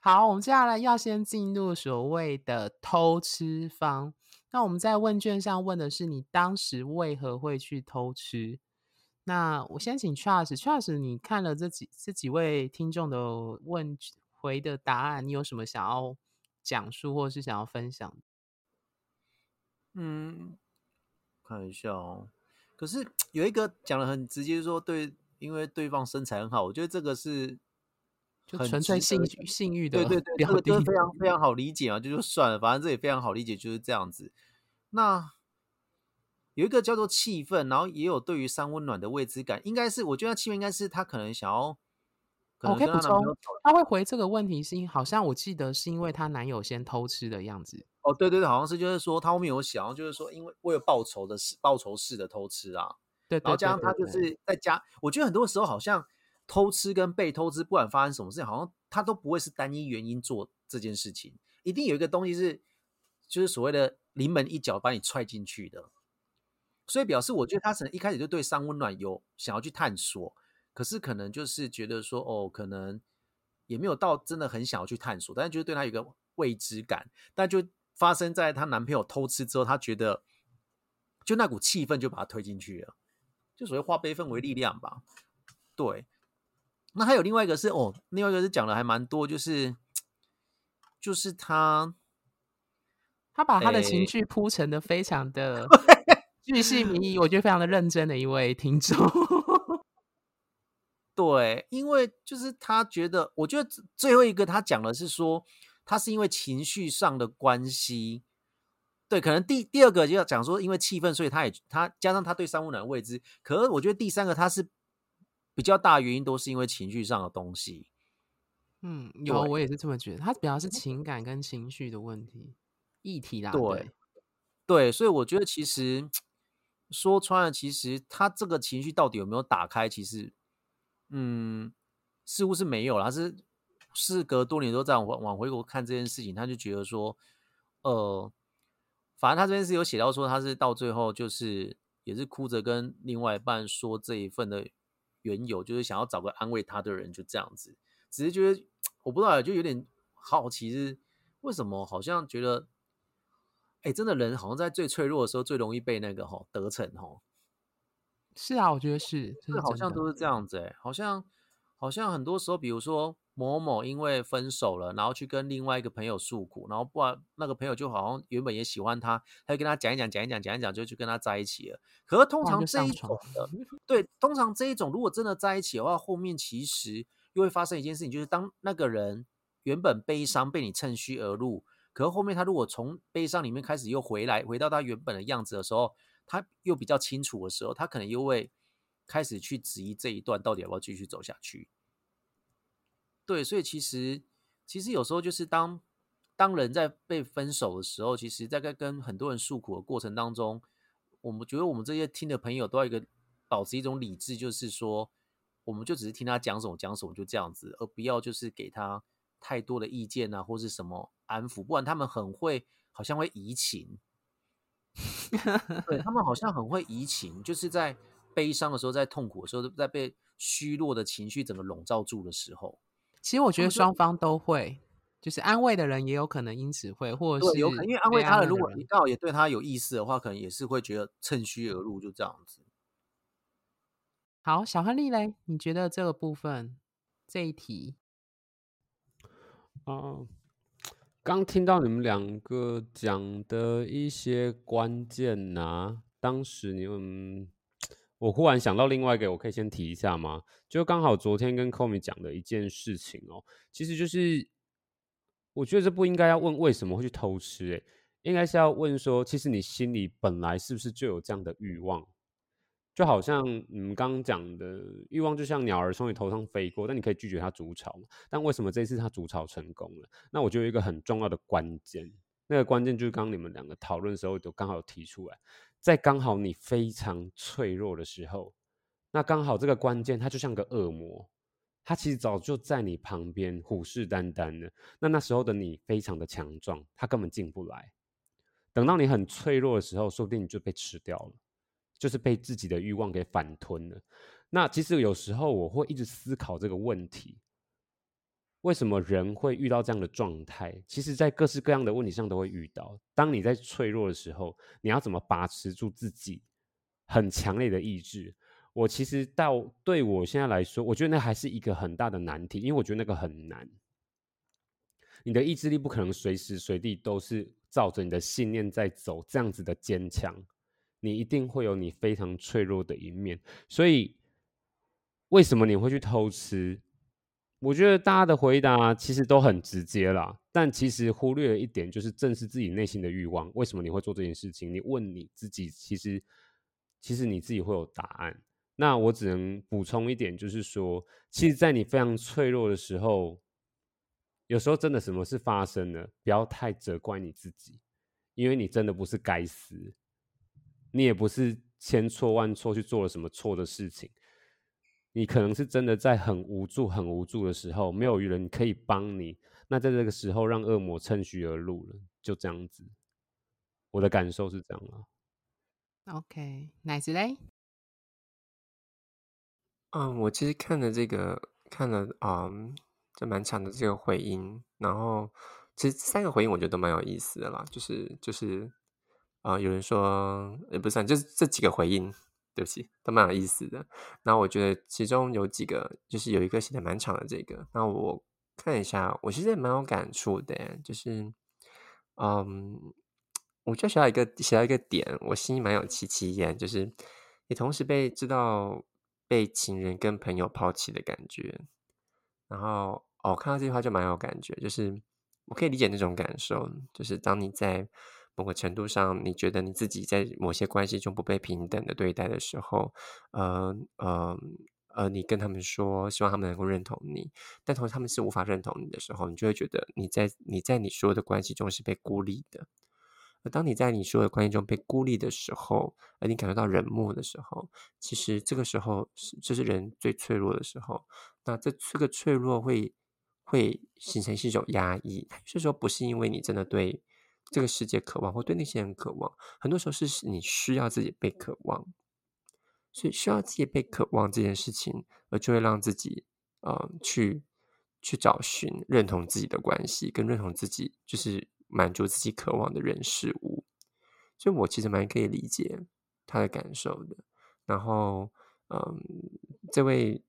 好，我们接下来要先进入所谓的偷吃方。那我们在问卷上问的是你当时为何会去偷吃。那我先请 Charles， 你看了这几位听众的问回的答案，你有什么想要讲述或是想要分享？看一下哦。可是有一个讲的很直接，说对，因为对方身材很好，我觉得这个是就纯粹性欲的，对，这个就非常非常好理解嘛，就算了，反正这也非常好理解，就是这样子。那有一个叫做气氛，然后也有对于三温暖的未知感，应该是我觉得气氛应该是他可能想要。我可以补充，他会回这个问题是，好像我记得是因为他男友先偷吃的样子。哦，对，好像是，就是说他后面有想，就是说因为为了报仇式的偷吃啊，对，然后加上他就是在家，我觉得很多时候好像偷吃跟被偷吃，不管发生什么事情，好像他都不会是单一原因做这件事情，一定有一个东西是就是所谓的临门一脚把你踹进去的，所以表示我觉得他可能一开始就对三温暖有想要去探索。可是可能就是觉得说可能也没有到真的很想要去探索，但是就是对她有一个未知感，但就发生在她男朋友偷吃之后，她觉得就那股气氛就把她推进去了，就所谓化悲愤为力量吧。对，那还有另外一个是讲的还蛮多，就是她把她的情绪铺陈的非常的巨细靡遗，我觉得非常的认真的一位听众。对，因为就是他觉得，我觉得最后一个他讲的是说，他是因为情绪上的关系，对，可能第二个就要讲说因为气氛，所以他加上他对三温暖的未知，可是我觉得第三个他是比较大的原因都是因为情绪上的东西。我也是这么觉得，他比较是情感跟情绪的问题议题啦。对，所以我觉得其实说穿了，其实他这个情绪到底有没有打开，其实。似乎是没有啦，是事隔多年都在往回国看这件事情，他就觉得说，反正他这边是有写到说，他是到最后就是也是哭着跟另外一半说这一份的缘由，就是想要找个安慰他的人，就这样子。只是觉得我不知道，就有点好奇是为什么，好像觉得哎，真的人好像在最脆弱的时候最容易被那个得逞吼。是啊，我觉得是，这好像都是这样子哎，好像很多时候，比如说某某因为分手了，然后去跟另外一个朋友诉苦，然后不然那个朋友就好像原本也喜欢他，他就跟他讲一讲，就去跟他在一起了。可是通常这一种的，对，通常这一种如果真的在一起的话，后面其实又会发生一件事情，就是当那个人原本悲伤被你趁虚而入，可是后面他如果从悲伤里面开始又回来，回到他原本的样子的时候，他又比较清楚的时候，他可能又会开始去质疑这一段到底要不要继续走下去。对，所以其实有时候就是当人在被分手的时候，其实在跟很多人诉苦的过程当中，我们觉得我们这些听的朋友都要保持一种理智，就是说我们就只是听他讲什么就这样子，而不要就是给他太多的意见啊或是什么安抚，不然他们好像会移情对，他们好像很会移情，就是在悲伤的时候，在痛苦的时候，在被虚弱的情绪整个笼罩住的时候，其实我觉得双方都会，就是安慰的人也有可能因此会，或者是有可能因为安慰他的，如果你刚好也对他有意思的话，可能也是会觉得趁虚而入，就这样子。好，小亨利嘞，你觉得这个部分这一题？刚听到你们两个讲的一些关键啊，当时你们。我忽然想到另外一个，我可以先提一下吗？就刚好昨天跟 Cocomi 讲的一件事情哦，其实就是我觉得这不应该要问为什么会去偷吃，应该是要问说，其实你心里本来是不是就有这样的欲望？就好像你们刚刚讲的，欲望就像鸟儿从你头上飞过，但你可以拒绝它筑巢，但为什么这次它筑巢成功了？那我觉得有一个很重要的关键，那个关键就是刚刚你们两个讨论的时候都刚好有提出来。在刚好你非常脆弱的时候，那刚好这个关键它就像个恶魔，它其实早就在你旁边虎视眈眈了。那时候的你非常的强壮，它根本进不来。等到你很脆弱的时候，说不定你就被吃掉了，就是被自己的欲望给反吞了。那其实有时候我会一直思考这个问题，为什么人会遇到这样的状态？其实在各式各样的问题上都会遇到。当你在脆弱的时候，你要怎么把持住自己很强烈的意志？我其实对我现在来说，我觉得那还是一个很大的难题，因为我觉得那个很难。你的意志力不可能随时随地都是照着你的信念在走，这样子的坚强，你一定会有你非常脆弱的一面。所以，为什么你会去偷吃？我觉得大家的回答其实都很直接啦，但其实忽略了一点，就是正视自己内心的欲望。为什么你会做这件事情？你问你自己，其实你自己会有答案。那我只能补充一点，就是说，其实在你非常脆弱的时候，有时候真的什么事发生了，不要太责怪你自己，因为你真的不是该死，你也不是千错万错去做了什么错的事情。你可能是真的在很无助的时候，没有人可以帮你，那在这个时候让恶魔趁虚而入了，就这样子。我的感受是这样啦。OK， Nice 嘞。我其实看了这蛮长的这个回音，然后其实三个回音我觉得都蛮有意思的啦，就是有人说不是，就是这几个回音。对不起，都蛮有意思的。那我觉得其中有几个，就是有一个写的蛮长的这个，那我看一下，我其实也蛮有感触的，就是，我就写到一个点，我心里蛮有戚焉，就是你同时知道被情人跟朋友抛弃的感觉。然后我看到这句话就蛮有感觉，就是我可以理解那种感受，就是当你在。某个程度上，你觉得你自己在某些关系中不被平等的对待的时候，你跟他们说，希望他们能够认同你，但同时他们是无法认同你的时候，你就会觉得你在你所有的关系中是被孤立的。而当你在你所有的关系中被孤立的时候，而你感觉到冷漠的时候，其实这个时候这是人最脆弱的时候。那这个脆弱会形成是一种压抑，有时候不是因为你真的对。这个世界渴望或对那些人渴望，很多时候是你需要自己被渴望，所以需要自己被渴望这件事情，而就会让自己去找寻认同自己的关系，跟认同自己就是满足自己渴望的人事物。所以我其实蛮可以理解他的感受的。然后这位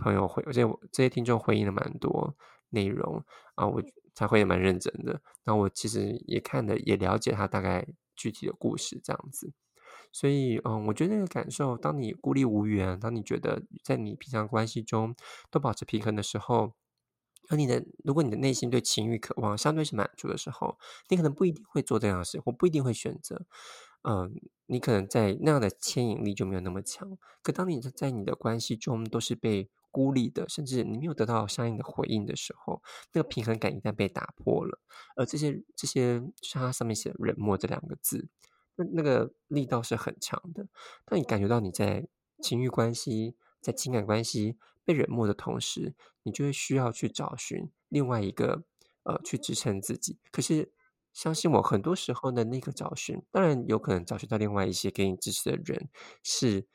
朋友回，而且这些听众回应了蛮多内容啊，我他回也蛮认真的。那我其实也看了，也了解他大概具体的故事这样子。所以我觉得那个感受，当你孤立无援，当你觉得在你平常关系中都保持平衡的时候，而如果你的内心对情欲渴望相对是满足的时候，你可能不一定会做这样的事，或不一定会选择。你可能在那样的牵引力就没有那么强。可当你在你的关系中都是被孤立的，甚至你没有得到相应的回应的时候，那个平衡感一旦被打破了，而这些像它上面写的冷漠这两个字，那个力道是很强的。当你感觉到你在情欲关系，在情感关系被冷漠的同时，你就会需要去找寻另外一个去支撑自己。可是相信我，很多时候的那个找寻，当然有可能找寻到另外一些给你支持的人，是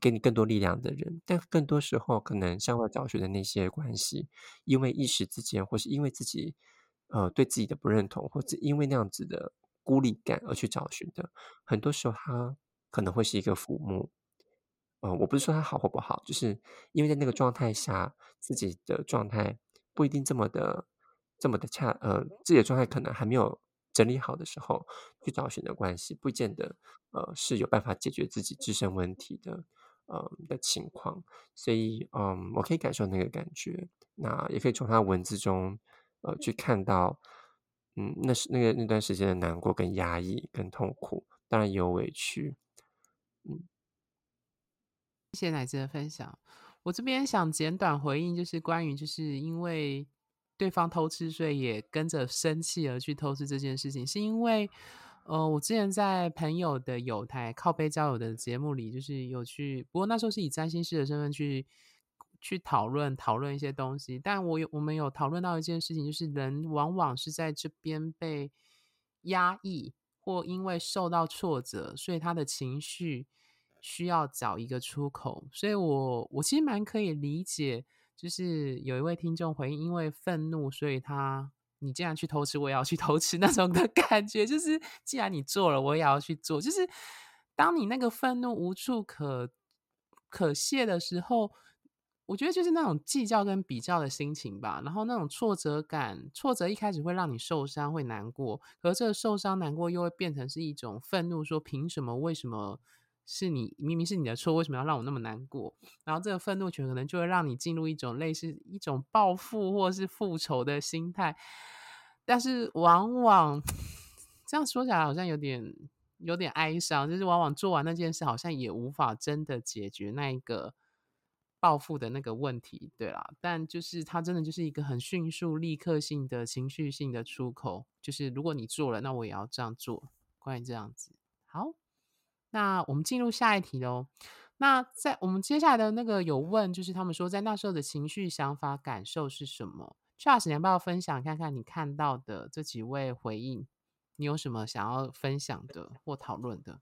给你更多力量的人，但更多时候可能向外找寻的那些关系，因为一时之间，或是因为自己对自己的不认同，或者因为那样子的孤立感而去找寻的，很多时候它可能会是一个浮木。我不是说它好或不好，就是因为在那个状态下，自己的状态不一定这么的自己的状态可能还没有整理好的时候，去找寻的关系不见得是有办法解决自己自身问题的情况。所以我可以感受那个感觉，那也可以从他文字中去看到那段时间的难过跟压抑跟痛苦，当然也有委屈。谢谢乃至的分享。我这边想简短回应，就是关于就是因为对方偷吃，所以也跟着生气而去偷吃这件事情，是因为我之前在朋友的友台靠背交友的节目里，就是有去，不过那时候是以占星师的身份去讨论一些东西，但我们有讨论到一件事情，就是人往往是在这边被压抑，或因为受到挫折，所以他的情绪需要找一个出口。所以我其实蛮可以理解，就是有一位听众回应，因为愤怒，所以你既然去偷吃，我也要去偷吃，那种的感觉，就是既然你做了，我也要去做。就是当你那个愤怒无处可泄的时候，我觉得就是那种计较跟比较的心情吧。然后那种挫折感，挫折一开始会让你受伤，会难过，可是这个受伤难过又会变成是一种愤怒，说凭什么，为什么是你，明明是你的错，为什么要让我那么难过？然后这个愤怒可能就会让你进入一种类似一种报复或是复仇的心态。但是往往这样说起来好像有点哀伤，就是往往做完那件事好像也无法真的解决那一个报复的那个问题，对啦。但就是它真的就是一个很迅速立刻性的情绪性的出口，就是如果你做了，那我也要这样做，关于这样子。好，那我们进入下一题喽。那在我们接下来的那个有问，就是他们说在那时候的情绪、想法、感受是什么？ Charles， 你要不要分享看看你看到的这几位回应，你有什么想要分享的或讨论的？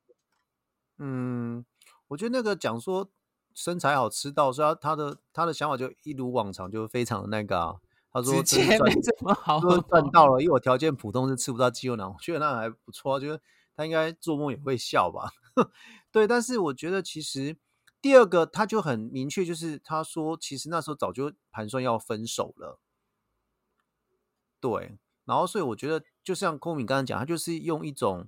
我觉得那个讲说身材好吃到，所以他的想法就一如往常，就非常的那个啊。他说直接没什么好，说赚到了，因为我条件普通是吃不到鸡肉男，我觉得那还不错，觉得他应该做梦也会笑吧。对，但是我觉得其实第二个他就很明确，就是他说其实那时候早就盘算要分手了。对，然后所以我觉得就像空敏刚才讲，他就是用一种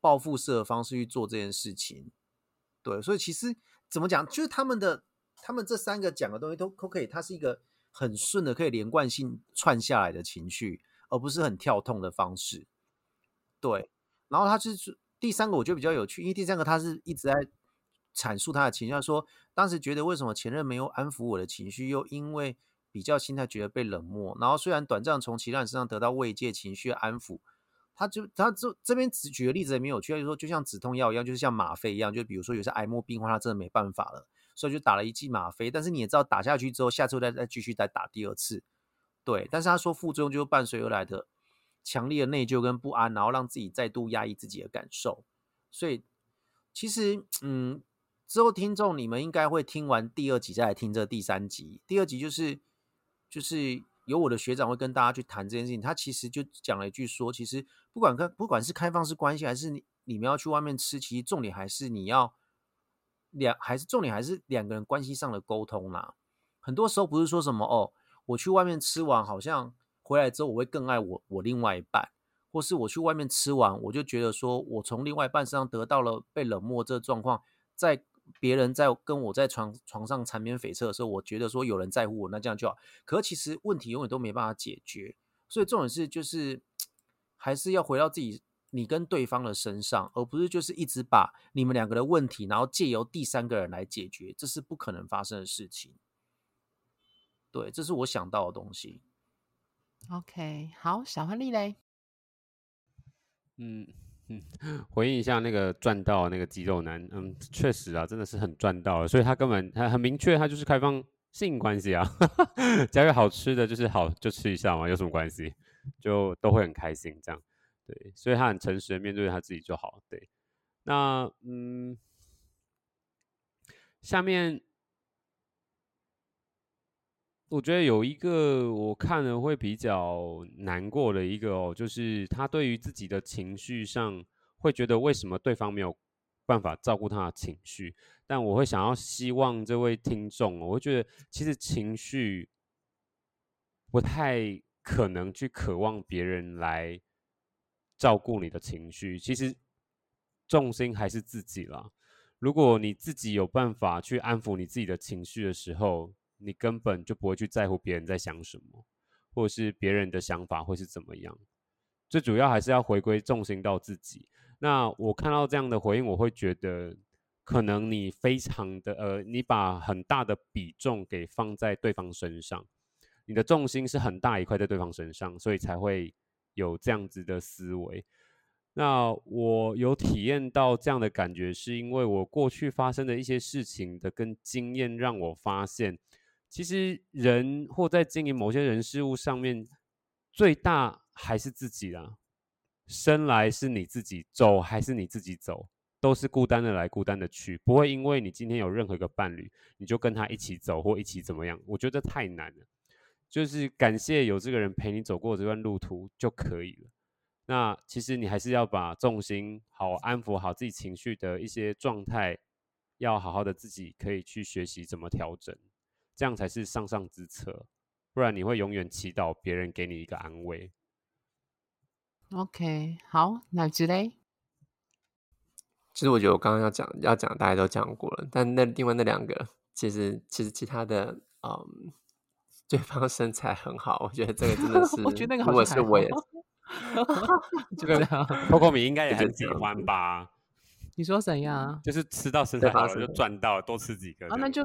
报复式的方式去做这件事情。对，所以其实怎么讲，就是他们这三个讲的东西都可以，它是一个很顺的可以连贯性串下来的情绪，而不是很跳痛的方式。对，然后他是第三个，我觉得比较有趣，因为第三个他是一直在阐述他的情绪，他说当时觉得为什么前任没有安抚我的情绪，又因为比较心态觉得被冷漠，然后虽然短暂从其他人身上得到慰藉、情绪安抚，他这边只举个例子也没有趣，他就说就像止痛药一样，就是像吗啡一样，就比如说有些癌末病患他真的没办法了，所以就打了一剂吗啡，但是你也知道打下去之后，下次再继续再打第二次。对，但是他说副作用就伴随而来的强烈的内疚跟不安，然后让自己再度压抑自己的感受。所以其实之后听众你们应该会听完第二集再来听这第三集。第二集就是有我的学长会跟大家去谈这件事情，他其实就讲了一句说，其实不管是开放式关系还是你们要去外面吃，其实重点还是两个人关系上的沟通啦。很多时候不是说什么哦，我去外面吃完好像回来之后我会更爱我另外一半，或是我去外面吃完我就觉得说我从另外一半身上得到了被冷漠这状况，在别人在跟我在 床上缠绵悱恻的时候，我觉得说有人在乎我，那这样就好。可其实问题永远都没办法解决，所以重点是就是还是要回到自己你跟对方的身上，而不是就是一直把你们两个的问题然后借由第三个人来解决，这是不可能发生的事情。对，这是我想到的东西。 OK， 好，小亨利嘞。回应一下那个赚到那个肌肉男，确实啊，真的是很赚到了，所以他根本很明确，他就是开放性关系啊，加个好吃的就是好就吃一下嘛，有什么关系，就都会很开心这样。对，所以他很诚实的面对他自己就好。对，那下面我觉得有一个我看了会比较难过的一个哦，就是他对于自己的情绪上会觉得为什么对方没有办法照顾他的情绪。但我会想要希望这位听众，我会觉得其实情绪不太可能去渴望别人来照顾你的情绪，其实重心还是自己啦。如果你自己有办法去安抚你自己的情绪的时候，你根本就不会去在乎别人在想什么，或者是别人的想法会是怎么样。最主要还是要回归重心到自己。那我看到这样的回应，我会觉得可能你非常的你把很大的比重给放在对方身上，你的重心是很大一块在对方身上，所以才会有这样子的思维。那我有体验到这样的感觉，是因为我过去发生的一些事情的跟经验，让我发现其实人或在经营某些人事物上面，最大还是自己啦。生来是你自己，走还是你自己走，都是孤单的来孤单的去，不会因为你今天有任何一个伴侣你就跟他一起走或一起怎么样，我觉得太难了。就是感谢有这个人陪你走过这段路途就可以了。那其实你还是要把重心好，安抚好自己情绪的一些状态，要好好的自己可以去学习怎么调整，这样才是上上之策，不然你会永远祈祷别人给你一个安慰。 OK， 好，那之类其实我觉得我刚刚要讲大家都讲过了，但另外那两个其实其他的对方身材很好，我觉得这个真的是我觉得那个好像还好，这个Cocomi应该也很喜欢吧。你说怎样啊？就是吃到身材好了就赚到，多吃几个啊，那就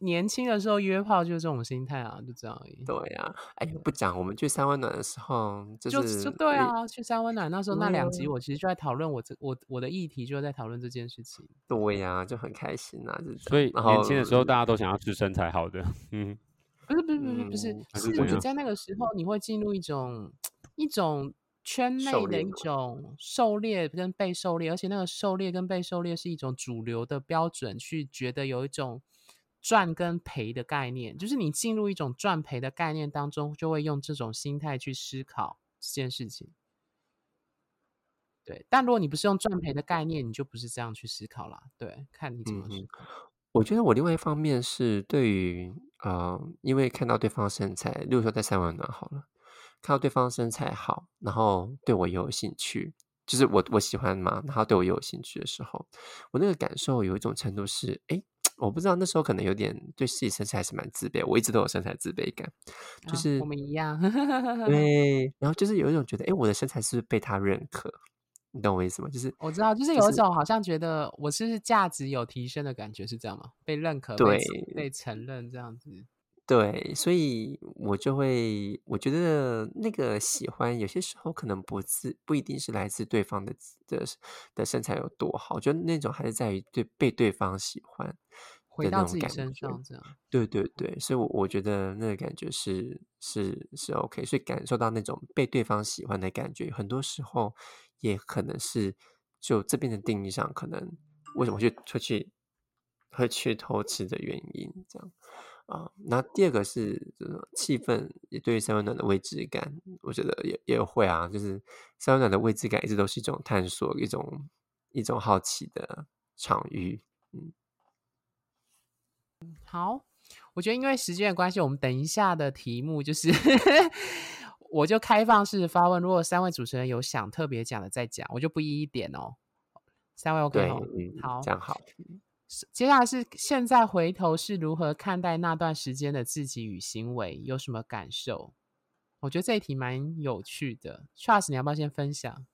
年轻的时候约炮就是这种心态啊，就这样而已。对啊，不讲，我们去三温暖的时候，就对啊，去三温暖那时候那两集，我其实就在讨论我的议题，就在讨论这件事情。对呀，就很开心啊，所以年轻的时候大家都想要吃身材好的，不是，我觉得在那个时候你会进入一种圈内的一种狩猎跟被狩猎，而且那个狩猎跟被狩猎是一种主流的标准，去觉得有一种赚跟赔的概念，就是你进入一种赚赔的概念当中，就会用这种心态去思考这件事情。对，但如果你不是用赚赔的概念，你就不是这样去思考啦。对，看你怎么思考。我觉得我另外一方面是对于因为看到对方的身材，例如说在三温暖好了，看到对方身材好，然后对我也有兴趣，就是我喜欢嘛，然后对我也有兴趣的时候，我那个感受有一种程度是，我不知道那时候可能有点对自己身材还是蛮自卑，我一直都有身材自卑感，就是、我们一样，对，然后就是有一种觉得，我的身材是不是被他认可？你懂我意思吗？就是我知道，就是有一种好像觉得我是不是价值有提升的感觉，是这样吗？被认可，对，被承认这样子。对，所以我觉得那个喜欢有些时候可能不一定是来自对方的身材有多好，我觉得那种还是在于被对方喜欢，回到自己身上这样。对对对，所以我觉得那个感觉是 OK， 所以感受到那种被对方喜欢的感觉，很多时候也可能是就这边的定义上，可能为什么会去偷吃的原因这样。那第二个是气氛，也对于三温暖的未知感，我觉得也会啊，就是三温暖的未知感一直都是一种探索，一种一种好奇的场域。好，我觉得因为时间的关系，我们等一下的题目就是我就开放式发问，如果三位主持人有想特别讲的再讲，我就不一一点哦。三位 OK 哦，好，这样好。接下来是现在回头是如何看待那段时间的自己与行为，有什么感受？我觉得这一题蛮有趣的。 Charles 你要不要先分享？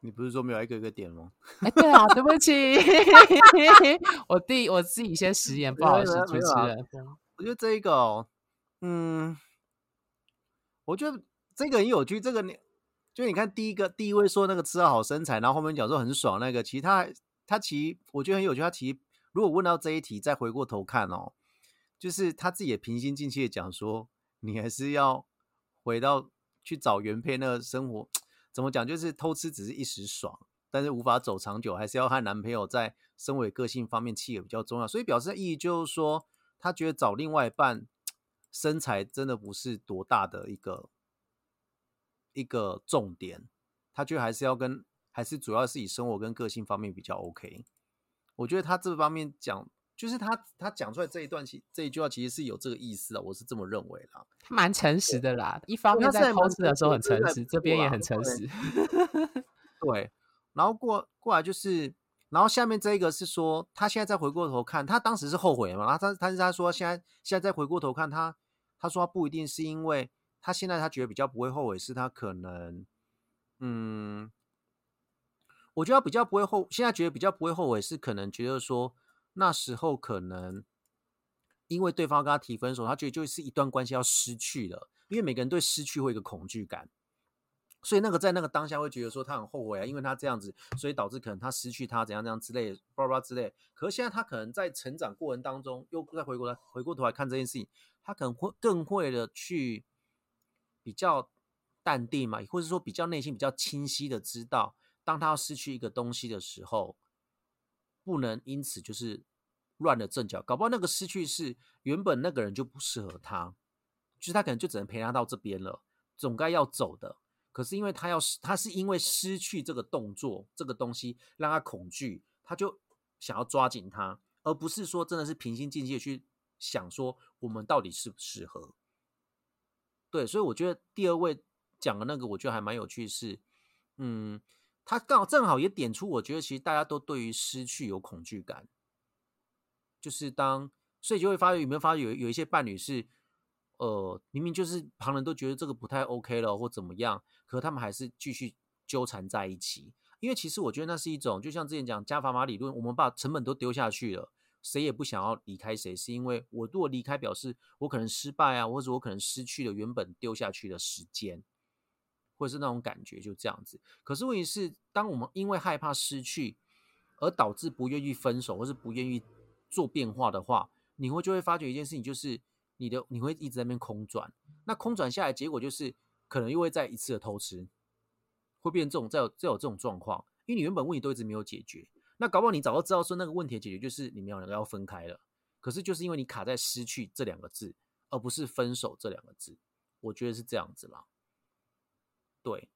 你不是说没有一个一个点吗？对啊，对不起我自己先食言，不好意思主持人。我觉得这一个我觉得这个很有趣。这个就你看第一位说那个吃到好身材，然后后面讲说很爽那个，其实他其实我觉得很有趣。他其实如果问到这一题再回过头看哦，就是他自己也平心静气的讲说，你还是要回到去找原配那个生活。怎么讲，就是偷吃只是一时爽，但是无法走长久，还是要和男朋友在生活个性方面契合比较重要。所以表示意义就是说，他觉得找另外一半身材真的不是多大的一个重点，他觉得还是主要是以生活跟个性方面比较 OK。 我觉得他这方面讲，就是他讲出来这一段这一句话其实是有这个意思的，我是这么认为啦。蛮诚实的啦，一方面在偷吃的时候很诚实，这边也很诚实对，然后过来就是，然后下面这一个是说他现在再回过头看，他当时是后悔嘛，然后他说现在再回过头看他说他不一定是因为他现在他觉得比较不会后悔，是他可能我觉得他比较不会后，现在觉得比较不会后悔是可能觉得说。那时候可能因为对方跟他提分手，他觉得就是一段关系要失去了，因为每个人对失去会有一个恐惧感，所以在那个当下会觉得说他很后悔啊，因为他这样子，所以导致可能他失去他怎样怎样之类的，巴拉之类的。可是现在他可能在成长过程当中，又再回过头来看这件事情，他可能会更会的去比较淡定嘛，或者说比较内心比较清晰的知道，当他要失去一个东西的时候，不能因此就是乱了阵脚，搞不好那个失去是原本那个人就不适合他，就是他可能就只能陪他到这边了，总该要走的。可是因为他是因为失去这个动作这个东西让他恐惧，他就想要抓紧他，而不是说真的是平心静气的去想说我们到底适不适合。对，所以我觉得第二位讲的那个我觉得还蛮有趣是他正好也点出，我觉得其实大家都对于失去有恐惧感，就是所以就会发现，有没有发现有一些伴侣是明明就是旁人都觉得这个不太 OK 了或怎么样，可他们还是继续纠缠在一起。因为其实我觉得那是一种，就像之前讲加砝码理论，我们把成本都丢下去了，谁也不想要离开谁，是因为我如果离开表示我可能失败啊，或者我可能失去了原本丢下去的时间，或者是那种感觉，就这样子。可是问题是，当我们因为害怕失去而导致不愿意分手，或是不愿意做变化的话，你会就会发觉一件事情，就是你会一直在那边空转。那空转下来，结果就是可能又会再一次的偷吃，会变成再有这种状况。因为你原本问题都一直没有解决，那搞不好你早就知道说那个问题的解决就是你们两个要分开了，可是就是因为你卡在失去这两个字，而不是分手这两个字，我觉得是这样子啦。对，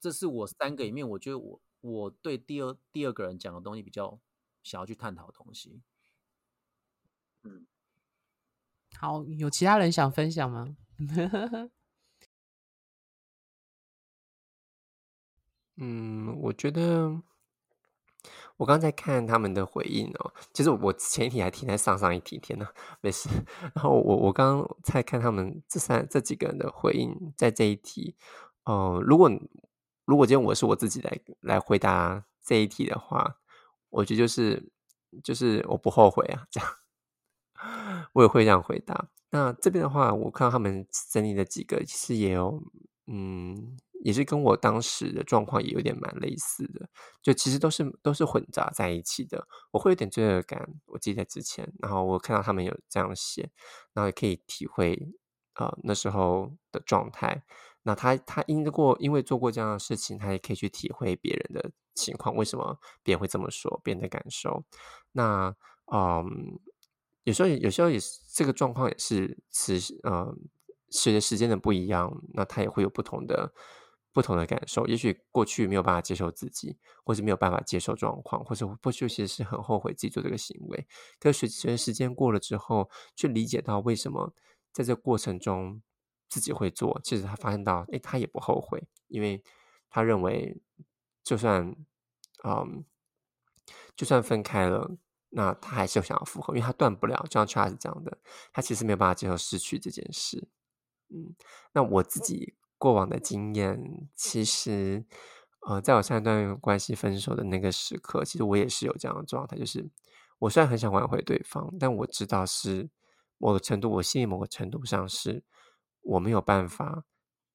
这是我三个里面，我觉得我对第二个人讲的东西比较想要去探讨的东西。好，有其他人想分享吗？我觉得我刚才看他们的回应哦，其实我前一题还停在上一题，天哪，没事。然后我刚刚才看他们这几个人的回应，在这一题。如果今天我是我自己来回答这一题的话，我觉得就是我不后悔啊，这样我也会这样回答。那这边的话，我看到他们整理的几个其实也有也是跟我当时的状况也有点蛮类似的，就其实都是混杂在一起的。我会有点罪恶感，我记得之前，然后我看到他们有这样写，然后也可以体会那时候的状态。那他因为做过这样的事情，他也可以去体会别人的情况，为什么别人会这么说，别人的感受。那有时候也是这个状况，也是随着时间的不一样，那他也会有不同的不同的感受，也许过去没有办法接受自己，或是没有办法接受状况，或是过去其实是很后悔自己做这个行为，可是随着时间过了之后，去理解到为什么在这过程中自己会做，其实他发现到他也不后悔，因为他认为就算分开了，那他还是有想要复合，因为他断不了，就像 Charles 这样的，他其实没有办法接受失去这件事。那我自己过往的经验，其实在我上一段关系分手的那个时刻，其实我也是有这样的状态，就是我虽然很想挽回对方，但我知道是某个程度，我心里某个程度上是我没有办法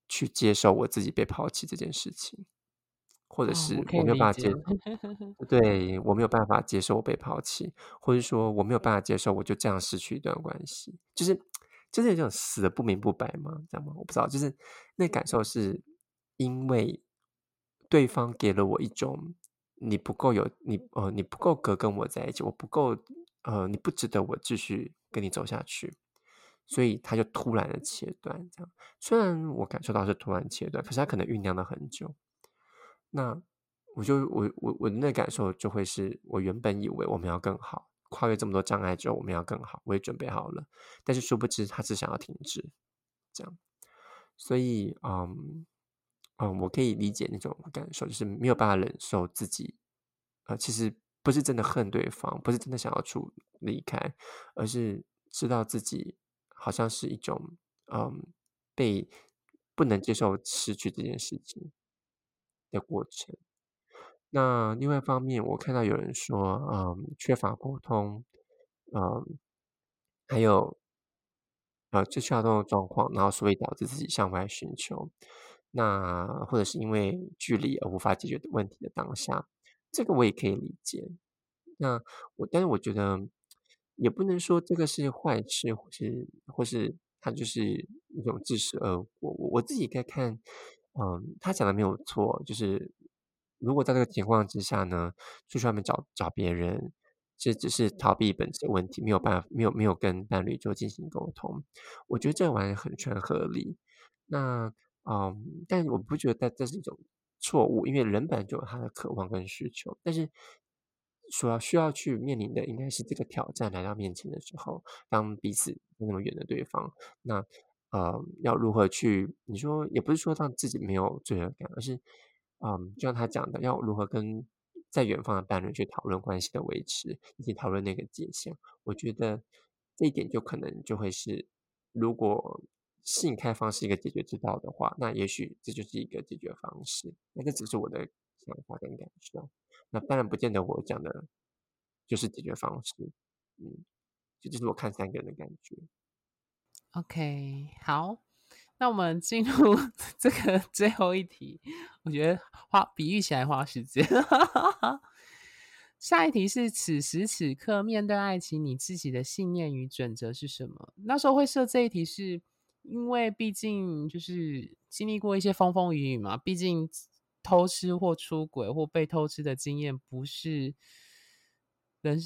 去接受我自己被抛弃这件事情，或者是我没有办法对，我没有办法接受我被抛弃，或者说我没有办法接受我就这样失去一段关系，就是有种死的不明不白嘛，这样吗？我不知道，就是那感受是因为对方给了我一种你不够格跟我在一起，我不够你不值得我继续跟你走下去，所以他就突然的切断，这样。虽然我感受到是突然切断，可是他可能酝酿了很久。那我那感受就会是，我原本以为我们要更好，跨越这么多障碍之后我们要更好，我也准备好了，但是殊不知他只想要停止，这样。所以我可以理解那种感受，就是没有办法忍受自己其实不是真的恨对方，不是真的想要离开，而是知道自己好像是一种被不能接受失去这件事情的过程。那另外一方面，我看到有人说缺乏沟通，还有缺乏沟通的状况，然后所以导致自己向外寻求，那或者是因为距离而无法解决问题的当下，这个我也可以理解。但是我觉得也不能说这个是坏事，或是它就是一种自食恶果。我自己在看，他讲的没有错，就是如果在这个情况之下呢，出去外面找别人，这只是逃避本质问题，没有办法，没有跟伴侣做进行沟通，我觉得这玩意很合理。那但我不觉得这是一种错误，因为人本来就有他的渴望跟需求，但是所要需要去面临的应该是这个挑战来到面前的时候，当彼此那么远的对方，那要如何去，你说也不是说让自己没有罪恶感，而是就像他讲的，要如何跟在远方的伴侣去讨论关系的维持，以及讨论那个界限。我觉得这一点就可能就会是，如果性开放是一个解决之道的话，那也许这就是一个解决方式。那这只是我的想法跟感受，那当然不见得我讲的就是解决方式。就是我看三个人的感觉。OK， 好，那我们进入这个最后一题，我觉得比喻起来花时间。下一题是此时此刻面对爱情，你自己的信念与准则是什么？那时候会设这一题是因为毕竟就是经历过一些风风雨雨嘛，毕竟偷吃或出轨或被偷吃的经验不是人，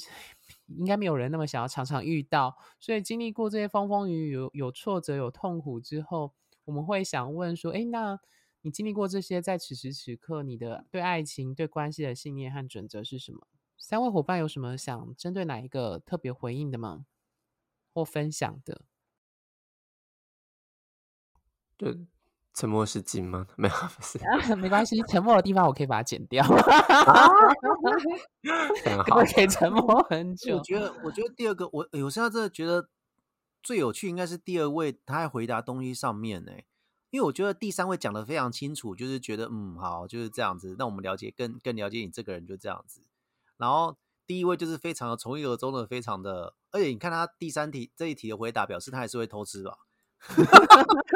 应该没有人那么想要常常遇到，所以经历过这些风风雨雨，有挫折有痛苦之后，我们会想问说那你经历过这些，在此时此刻你的对爱情对关系的信念和准则是什么？三位伙伴有什么想针对哪一个特别回应的吗？或分享的？对，沉默是金吗？没有，不是没关系，沉默的地方我可以把它剪掉。我可以沉默很久。我觉得第二个，我现在真的觉得最有趣应该是第二位，他在回答东西上面因为我觉得第三位讲得非常清楚，就是觉得好，就是这样子，那我们了解更了解你这个人，就这样子。然后第一位就是非常的从一而终的，非常的，而且你看他第三题这一题的回答，表示他还是会偷吃吧。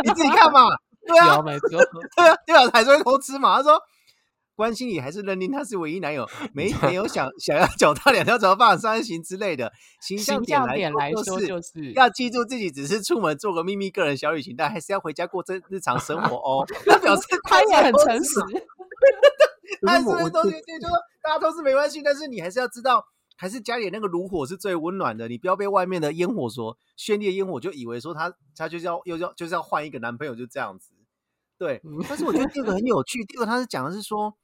你自己看嘛。对啊，没错。对啊，还是会偷吃嘛。他说关心你还是认定他是唯一男友，没有想要脚踏两条船放三行之类的形象点来说，就是要记住自己只是出门做个秘密个人小旅行，但还是要回家过日常生活哦。那表示他也很诚实。他是不是都就说大家都是没关系，但是你还是要知道，还是家里那个炉火是最温暖的，你不要被外面的烟火所绚丽的烟火就以为说他就是要换一个男朋友，就这样子。对，但是我觉得第二个很有趣。第二个他是讲的是说，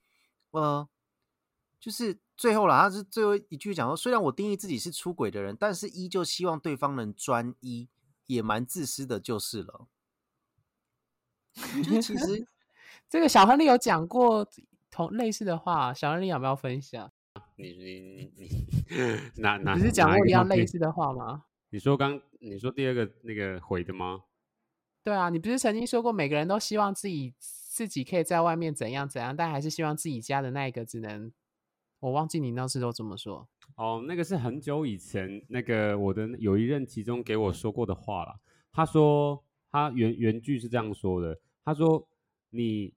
就是最后啦，他是最后一句讲说，虽然我定义自己是出轨的人，但是依旧希望对方能专一，也蛮自私的就是了。就是其实这个小亨利有讲过同类似的话，小亨利有没有分享？你是讲过一样类似的话吗？你说第二个那个回的吗？对啊，你不是曾经说过每个人都希望自己可以在外面怎样怎样，但还是希望自己家的那一个只能，我忘记你那时候怎么说哦。那个是很久以前，那个我的有一任其中给我说过的话啦。他说他 原句是这样说的，他说你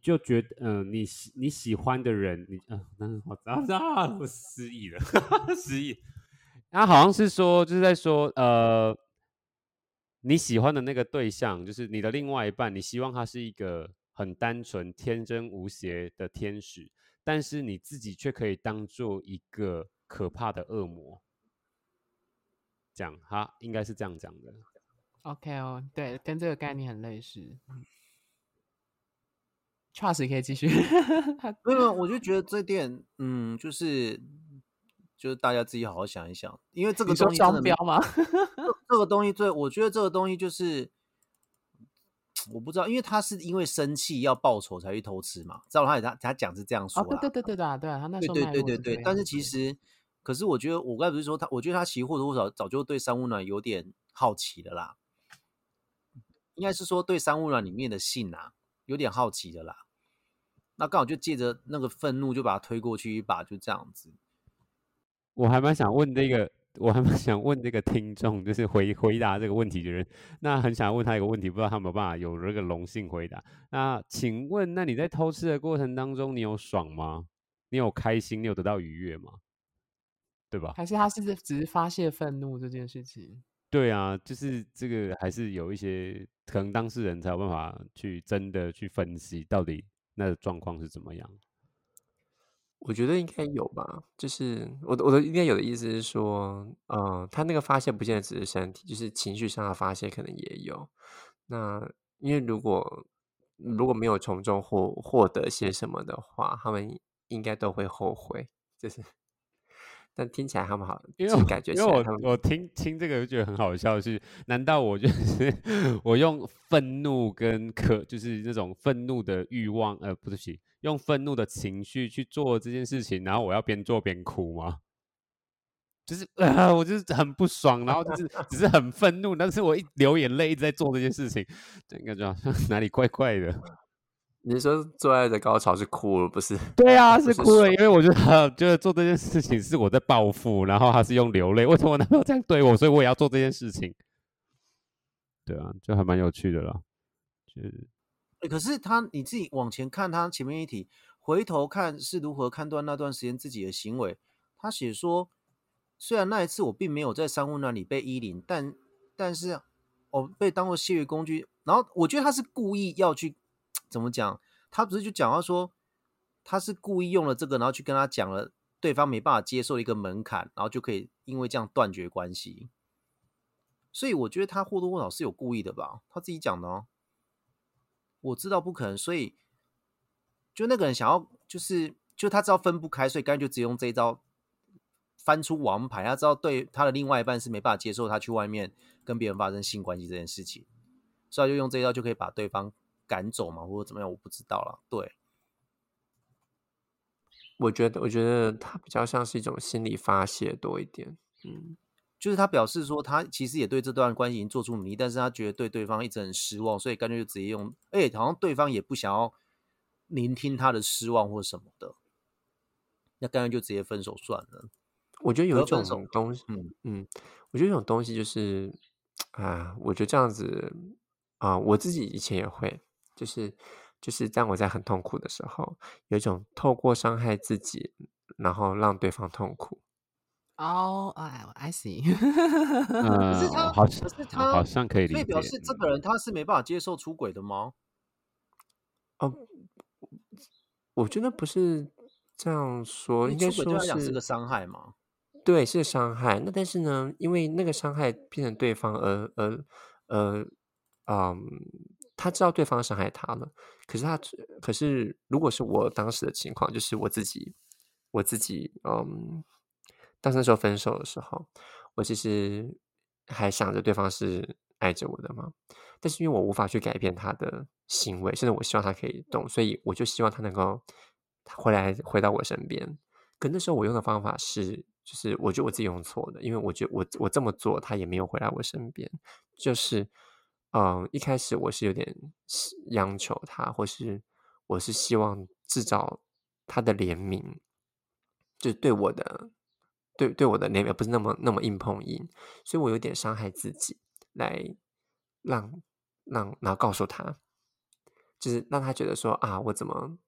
就觉得你喜欢的人，你我失忆了失忆。他好像是说就是在说你喜欢的那个对象，就是你的另外一半，你希望他是一个很单纯天真无邪的天使，但是你自己却可以当做一个可怕的恶魔。这样他应该是这样讲的。OK 哦，对，跟这个概念很类似。Charles 可以继续。没有，我就觉得这点，就是大家自己好好想一想，因为这个东西真的没有吗？这个东西最，我觉得这个东西就是我不知道，因为他是因为生气要报仇才去偷吃嘛，知道他讲是这样说啦。哦，对，他那时候对。但是其实，可是我觉得我刚才不是说他，我觉得他其实或多或少早就对三温暖有点好奇的啦，应该是说对三温暖里面的性啊有点好奇的啦。那刚好就借着那个愤怒就把他推过去一把，就这样子。我还蛮想问这个听众，就是回答这个问题的人，那很想问他一个问题，不知道他有没有办法有这个荣幸回答。那请问，那你在偷吃的过程当中，你有爽吗？你有开心？你有得到愉悦吗？对吧？还是他是只是发泄愤怒这件事情？对啊，就是这个还是有一些可能当事人才有办法去真的去分析到底那个状况是怎么样。我觉得应该有吧，就是我的应该有的意思是说，他那个发泄不见得只是身体，就是情绪上的发泄可能也有。那因为如果没有从中获得些什么的话，他们应该都会后悔。就是，但听起来他们好，就是感觉起来他们，因为我听这个就觉得很好笑的是，难道我就是我用愤怒跟就是那种愤怒的欲望，不对不起。用愤怒的情绪去做这件事情，然后我要边做边哭吗？就是我就是很不爽，然后就是只是很愤怒，但是我一流眼泪一直在做这件事情，感觉好像哪里怪怪的。你说做爱的高潮是哭了，不是？对啊，是哭了，因为我觉得做这件事情是我在报复，然后他是用流泪。为什么我男朋友这样对我，所以我也要做这件事情？对啊，就还蛮有趣的啦，就是。可是你自己往前看，他前面一题回头看是如何判断那段时间自己的行为。他写说，虽然那一次我并没有在三温暖里被依凌，但是我被当作泄欲工具。然后我觉得他是故意要去怎么讲？他不是就讲到说他是故意用了这个，然后去跟他讲了对方没办法接受的一个门槛，然后就可以因为这样断绝关系。所以我觉得他或多或少是有故意的吧，他自己讲的哦。我知道不可能，所以就那个人想要，就他知道分不开，所以干脆就只用这一招翻出王牌。他知道对他的另外一半是没办法接受他去外面跟别人发生性关系这件事情，所以他就用这一招就可以把对方赶走嘛，或者怎么样，我不知道啦。对，我觉得他比较像是一种心理发泄多一点。就是他表示说，他其实也对这段关系已经做出努力，但是他觉得对对方一直很失望，所以干脆就直接用，好像对方也不想要聆听他的失望或什么的，那干脆就直接分手算了。我觉得有一种东西，我觉得有一种东西就是啊，我觉得这样子啊，我自己以前也会，就是当我在很痛苦的时候，有一种透过伤害自己，然后让对方痛苦。哦，I see 可是他好像可以理解，所以表示这个人他是没办法接受出轨的吗？我觉得不是这样说，应该说是出轨对他讲是个伤害吗？对，是伤害。那但是呢，因为那个伤害变成对方而，他知道对方伤害他了，可是如果是我当时的情况，就是我自己当时那时候分手的时候，我其实还想着对方是爱着我的嘛，但是因为我无法去改变他的行为，甚至我希望他可以动，所以我就希望他能够回到我身边。可那时候我用的方法是，就是我觉得我自己用错的，因为我觉得我这么做他也没有回来我身边，就是一开始我是有点央求他，或是我是希望制造他的怜悯，就对我的怜悯不是那么硬碰硬，所以我有点伤害自己，来然后告诉他，就是让他觉得说啊，我怎么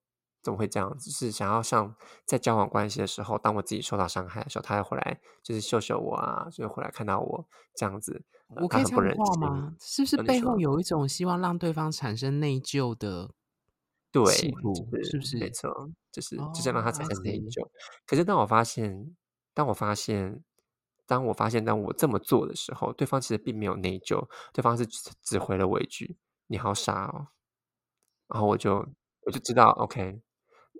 会这样？就是想要像在交往关系的时候，当我自己受到伤害的时候，他要回来就是秀我啊，就是回来看到我这样子。我可以这样话吗？是不是背后有一种希望让对方产生内疚的？对，是不是？没错，就是让他产生内疚。可是当我这么做的时候，对方其实并没有内疚，对方是只回了我一句“你好傻哦”，然后我就知道 OK。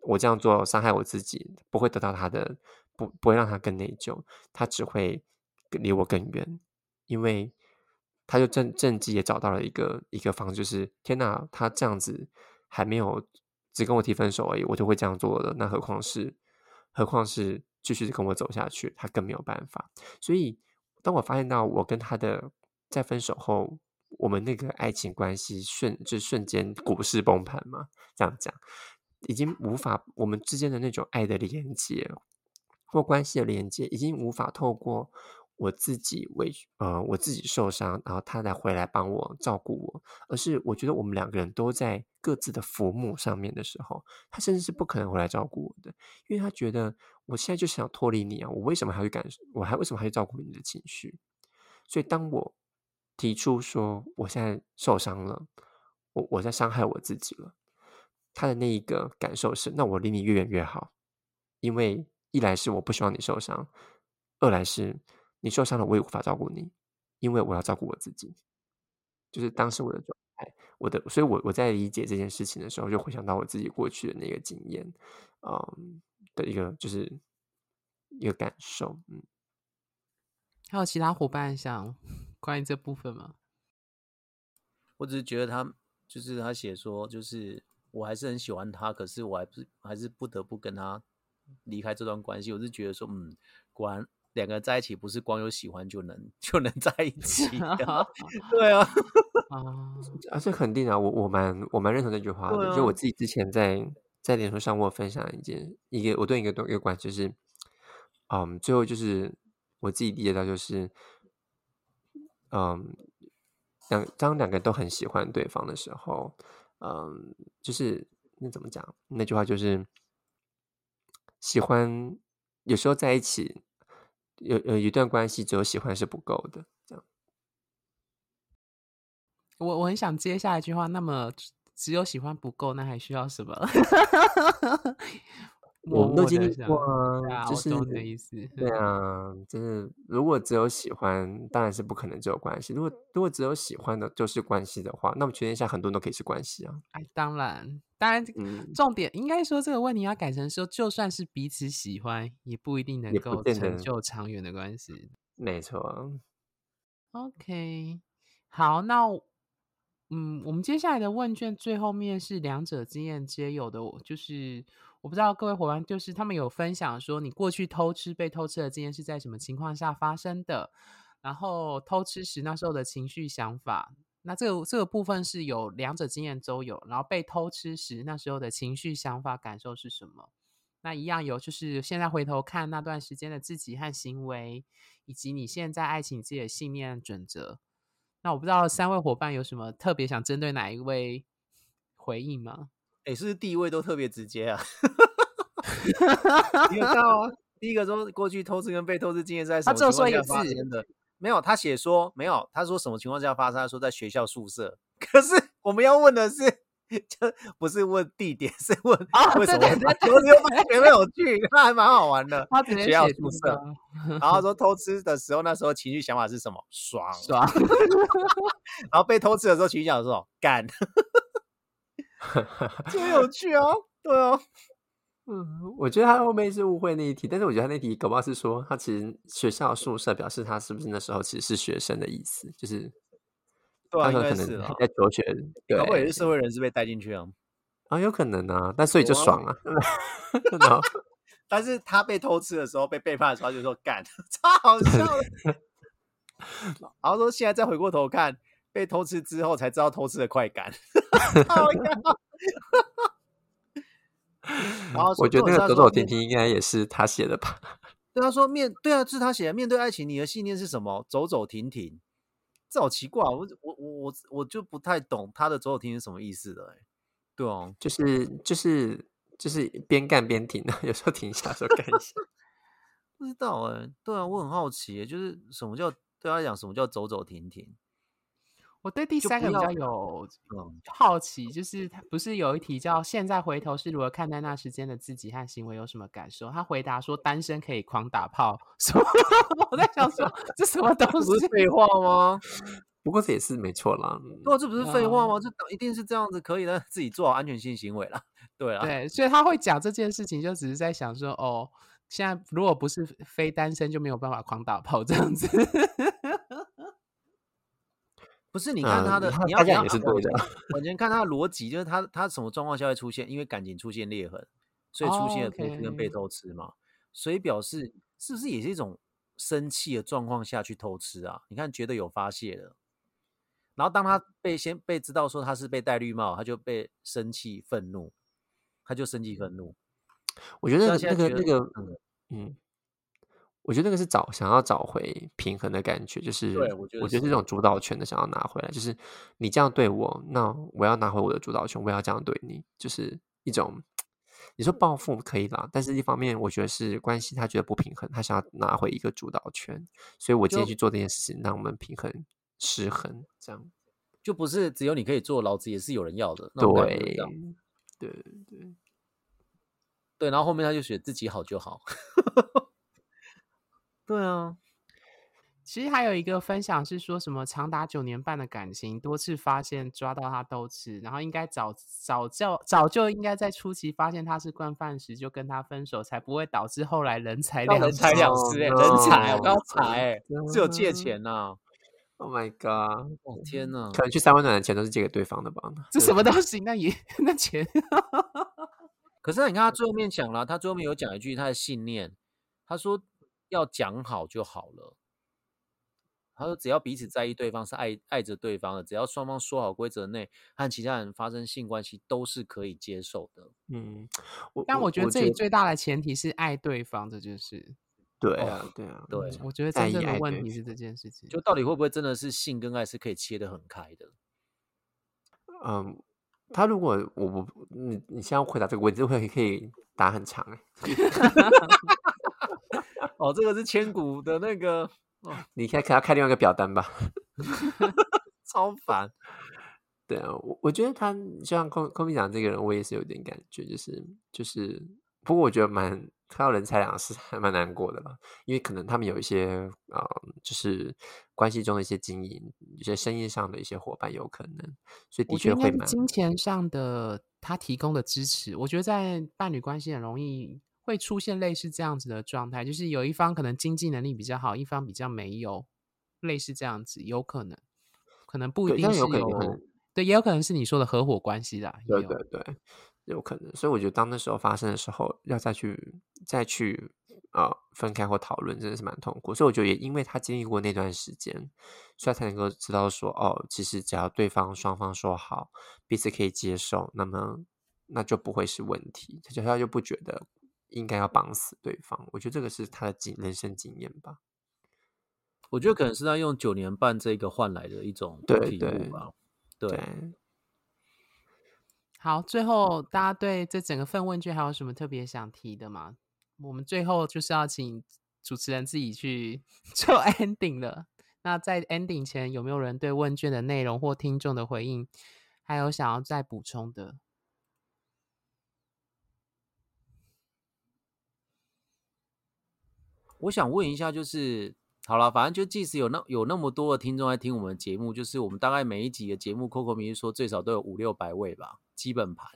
我这样做伤害我自己，不会得到他的，不会让他更内疚，他只会离我更远，因为他就正机也找到了一个方式，就是天哪，他这样子还没有只跟我提分手而已，我就会这样做的，那何况是继续跟我走下去，他更没有办法。所以当我发现到我跟他的在分手后，我们那个爱情关系瞬间股市崩盘嘛，这样讲。已经无法，我们之间的那种爱的连接或关系的连接，已经无法透过我自己受伤，然后他来回来帮我照顾我，而是我觉得我们两个人都在各自的浮木上面的时候，他甚至是不可能回来照顾我的，因为他觉得我现在就想脱离你啊，为什么还去照顾你的情绪？所以当我提出说我现在受伤了，我在伤害我自己了。他的那一个感受是，那我离你越远越好，因为一来是我不希望你受伤，二来是你受伤了我也无法照顾你，因为我要照顾我自己。就是当时我的状态，所以我在理解这件事情的时候，就回想到我自己过去的那个经验，的一个就是一个感受。还有其他伙伴想关于这部分吗？我只是觉得他写说就是。我还是很喜欢他，可是我还是不得不跟他离开这段关系。我是觉得说，果然两个人在一起不是光有喜欢就能在一起的。对啊，啊，这肯定啊，我蛮认同这句话的。啊、就我自己之前在脸书上，我有分享一个我对一个关系，就是，最后就是我自己理解到就是，当两个人都很喜欢对方的时候。就是那怎么讲？那句话就是喜欢，有时候在一起有一段关系，只有喜欢是不够的。这样，我很想接下一句话。那么，只有喜欢不够，那还需要什么？我们都经历过啊，就是我懂的意思。对啊，就是如果只有喜欢，当然是不可能只有关系。如果只有喜欢的就是关系的话，那么全天下很多人都可以是关系啊。哎，当然，重点应该说这个问题要改成说，就算是彼此喜欢，也不一定能够成就长远的关系。没错。OK， 好，那。我们接下来的问卷最后面是两者经验皆有的，就是我不知道各位伙伴，就是他们有分享说你过去被偷吃的经验是在什么情况下发生的，然后偷吃时那时候的情绪想法，那这个部分是有两者经验都有，然后被偷吃时那时候的情绪想法感受是什么，那一样有就是现在回头看那段时间的自己和行为，以及你现在爱情自己的信念准则。那我不知道三位伙伴有什么特别想针对哪一位回应吗？哎，是不是第一位都特别直接啊？你有看到啊？第一个说过去偷吃跟被偷吃经验在什么情况下发生的？没有，他写说没有，他说什么情况下发生？他说在学校宿舍。可是我们要问的是，就不是问地点，是问为什么偷吃又发现没有去，那还蛮好玩的。他直接写宿舍，然后说偷吃的时候，那时候情绪想法是什么？爽。然后被偷吃的时候，情绪想法是什么？干。就很有趣啊，对啊。嗯，我觉得他后面是误会那一题，但是我觉得他那题搞不好是说他其实学校宿舍表示他是不是那时候其实是学生的意思，就是对啊，应该是啊，在求学，搞不好也是社会人士被带进去啊，啊，有可能啊，但所以就爽啊，然后但是他被偷吃的时候，被背叛的时候，他就说干，超好笑的。然后说现在再回过头看，被偷吃之后才知道偷吃的快感。然后我觉得那个走走停停应该也是他写的吧？对，他说对啊，是他写的。面对爱情，你的信念是什么？走走停停，这好奇怪，我就不太懂他的走走停停是什么意思的、欸。对哦、啊，就是边干边停的，有时候停一下，有时候干一下。不知道哎、欸，对啊，我很好奇、欸，就是什么叫对他讲什么叫走走停停？我对第三个比较有好奇，就是他不是有一题叫现在回头是如何看待那时间的自己和行为有什么感受？他回答说单身可以狂打炮，我在想说这什么东西？不是废话吗？不过这也是没错啦，不过这不是废话吗？这一定是这样子可以的，自己做好安全性行为啦。对啊，对，所以他会讲这件事情，就只是在想说，哦，现在如果不是非单身，就没有办法狂打炮这样子。不是，你看他的，你要讲也是对的。我先看他的逻辑，就是他什么状况下会出现？因为感情出现裂痕，所以出现了偷吃跟被偷吃嘛。Oh, okay. 所以表示是不是也是一种生气的状况下去偷吃啊？你看，觉得有发泄了。然后当他先被知道说他是被戴绿帽，他就被生气愤怒，他就生气愤怒。我觉得我觉得那个是想要找回平衡的感觉，就是对我觉得是这种主导权的想要拿回来，就是你这样对我，那我要拿回我的主导权，我要这样对你，就是一种你说报复可以啦，但是一方面我觉得是关系他觉得不平衡，他想要拿回一个主导权，所以我今天去做这件事情，让我们平衡。失衡，这样就不是只有你可以做，老子也是有人要的。对，对对对，然后后面他就写自己好就好。对啊，其实还有一个分享是说什么长达9年半的感情，多次发现抓到他偷吃，然后应该早就应该在初期发现他是惯犯时就跟他分手，才不会导致后来人财两失。人财刚才是有借钱啊。Oh my god！ 哦天哪，可能去三温暖的钱都是借给对方的吧？这什么东西？那钱？可是你看他最后面讲了，他最后面有讲一句他的信念，他说要讲好就好了。他说只要彼此在意对方，是爱着对方的，只要双方说好规则内和其他人发生性关系都是可以接受的。嗯，但我觉得这里最大的前提是爱对方这件事。对啊，对啊，对，我觉得真正的问题是这件事情，就到底会不会真的是性跟爱是可以切得很开的？嗯，他如果你现在回答这个问题，会可以答很长哎、欸。哦，这个是千古的那个，哦、你可以开另外一个表单吧，超烦。对啊，我觉得他就像Cocomi讲这个人，我也是有点感觉，就是，不过我觉得蛮。看到人财两失还蛮难过的啦，因为可能他们有一些就是关系中的一些经营，有些生意上的一些伙伴有可能，所以的确会蛮金钱上的他提供的支持，我觉得在伴侣关系很容易会出现类似这样子的状态，就是有一方可能经济能力比较好，一方比较没有，类似这样子有可能不一定是有，对，也有可能是你说的合伙关系啦，对对对，有可能，所以我觉得当那时候发生的时候，要再去分开或讨论，真的是蛮痛苦。所以我觉得也因为他经历过那段时间，所以他才能够知道说，哦，其实只要对方双方说好，彼此可以接受，那就不会是问题。他就不觉得应该要绑死对方。我觉得这个是他的人生经验吧。我觉得可能是他用9年半这个换来的一种体悟吧。对。对对，好，最后大家对这整个份问卷还有什么特别想提的吗？我们最后就是要请主持人自己去做 ending 了。那在 ending 前，有没有人对问卷的内容或听众的回应还有想要再补充的？我想问一下，就是好了，反正就即使有那么多的听众在听我们的节目，就是我们大概每一集的节目 Cocomi 说最少都有500-600位吧。基本盘，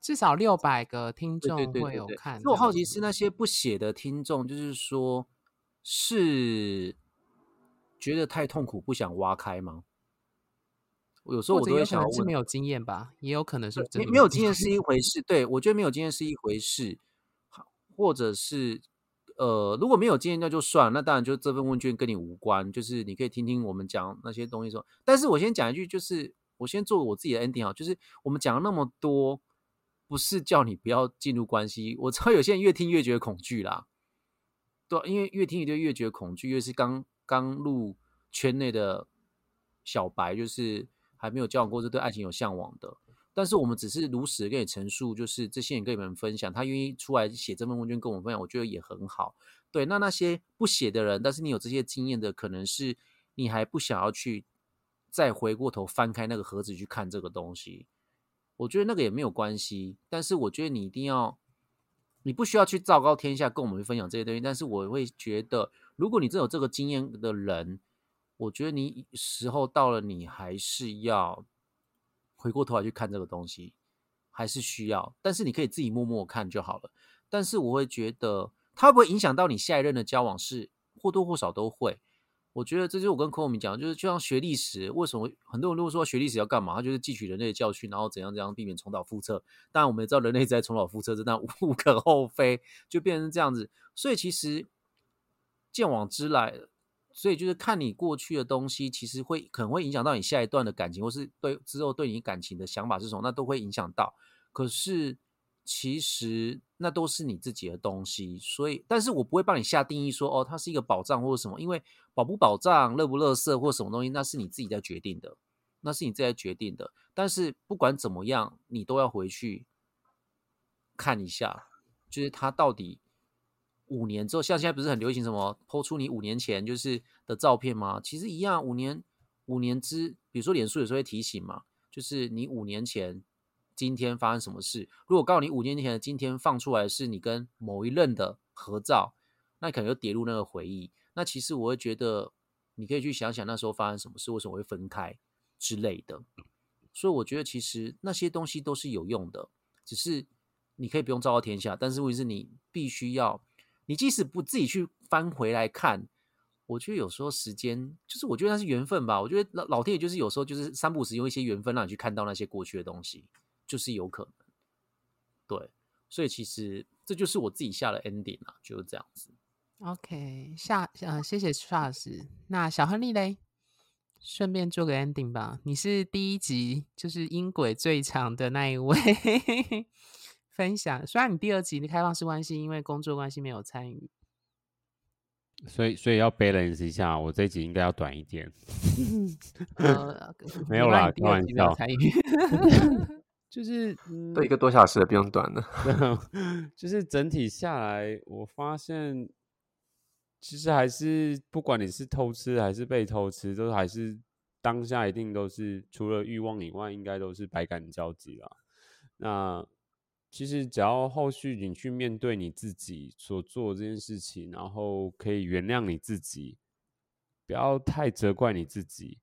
至少600个听众会有看。我好奇是那些不写的听众，就是说是觉得太痛苦不想挖开吗？有时候我都会想要问，或者有可能是没有经验吧，也有可能是真的没有经验是一回事。对，我觉得没有经验是一回事，或者是如果没有经验那就算了，那当然就这份问卷跟你无关，就是你可以听听我们讲那些东西说。但是我先讲一句，就是我先做我自己的 ending 好，就是我们讲了那么多，不是叫你不要进入关系。我知道有些人越听越觉得恐惧啦，对，因为越听越觉得恐惧，越是刚入圈内的小白，就是还没有交往过，就对爱情有向往的。但是我们只是如实跟你陈述，就是这些人跟你们分享，他愿意出来写这份问卷跟我们分享，我觉得也很好。对，那些不写的人，但是你有这些经验的，可能是你还不想要去再回过头翻开那个盒子去看这个东西，我觉得那个也没有关系。但是我觉得你一定要，你不需要去昭告天下跟我们分享这些东西，但是我会觉得如果你真有这个经验的人，我觉得你时候到了，你还是要回过头来去看这个东西，还是需要。但是你可以自己默默看就好了。但是我会觉得它不会影响到你下一任的交往，是或多或少都会。我觉得这就是我跟Cocomi讲的，就是就像学历史，为什么很多人都说学历史要干嘛？它就是汲取人类的教训，然后怎样避免重蹈覆辙。当然我们也知道人类一直在重蹈覆辙，这当然无可厚非，就变成这样子。所以其实见往知来，所以就是看你过去的东西，其实可能会影响到你下一段的感情，或是对之后对你感情的想法是什么，那都会影响到。可是其实那都是你自己的东西，所以但是我不会帮你下定义说哦，它是一个保障或者什么，因为保不保障、乐不乐色或什么东西，那是你自己在决定的，但是不管怎么样，你都要回去看一下，就是它到底。5年之后，像现在不是很流行什么po出你5年前就是的照片吗？其实一样，五年之，比如说脸书有时候会提醒嘛，就是你5年前今天发生什么事。如果告诉你5年前的今天放出来是你跟某一任的合照，那可能就跌入那个回忆。那其实我会觉得你可以去想想那时候发生什么事，为什么会分开之类的。所以我觉得其实那些东西都是有用的，只是你可以不用昭告天下，但是问题是你必须要。你即使不自己去翻回来看，我觉得有时候时间就是我觉得那是缘分吧，我觉得老天爷就是有时候就是三不五时用一些缘分让你去看到那些过去的东西，就是有可能。对，所以其实这就是我自己下的 ending 啦，就是这样子。OK， 谢谢 Charles。 那小亨利勒顺便做个 ending 吧，你是第一集就是音轨最长的那一位分享，虽然你第二集的开放式关系因为工作关系没有参与，所以要 balance 一下，我这一集应该要短一点没有啦，开玩笑就是对1个多小时的不用短了就是整体下来我发现其实还是不管你是偷吃还是被偷吃，都还是当下一定都是除了欲望以外应该都是百感交集啦。那其实只要后续你去面对你自己所做这件事情，然后可以原谅你自己，不要太责怪你自己，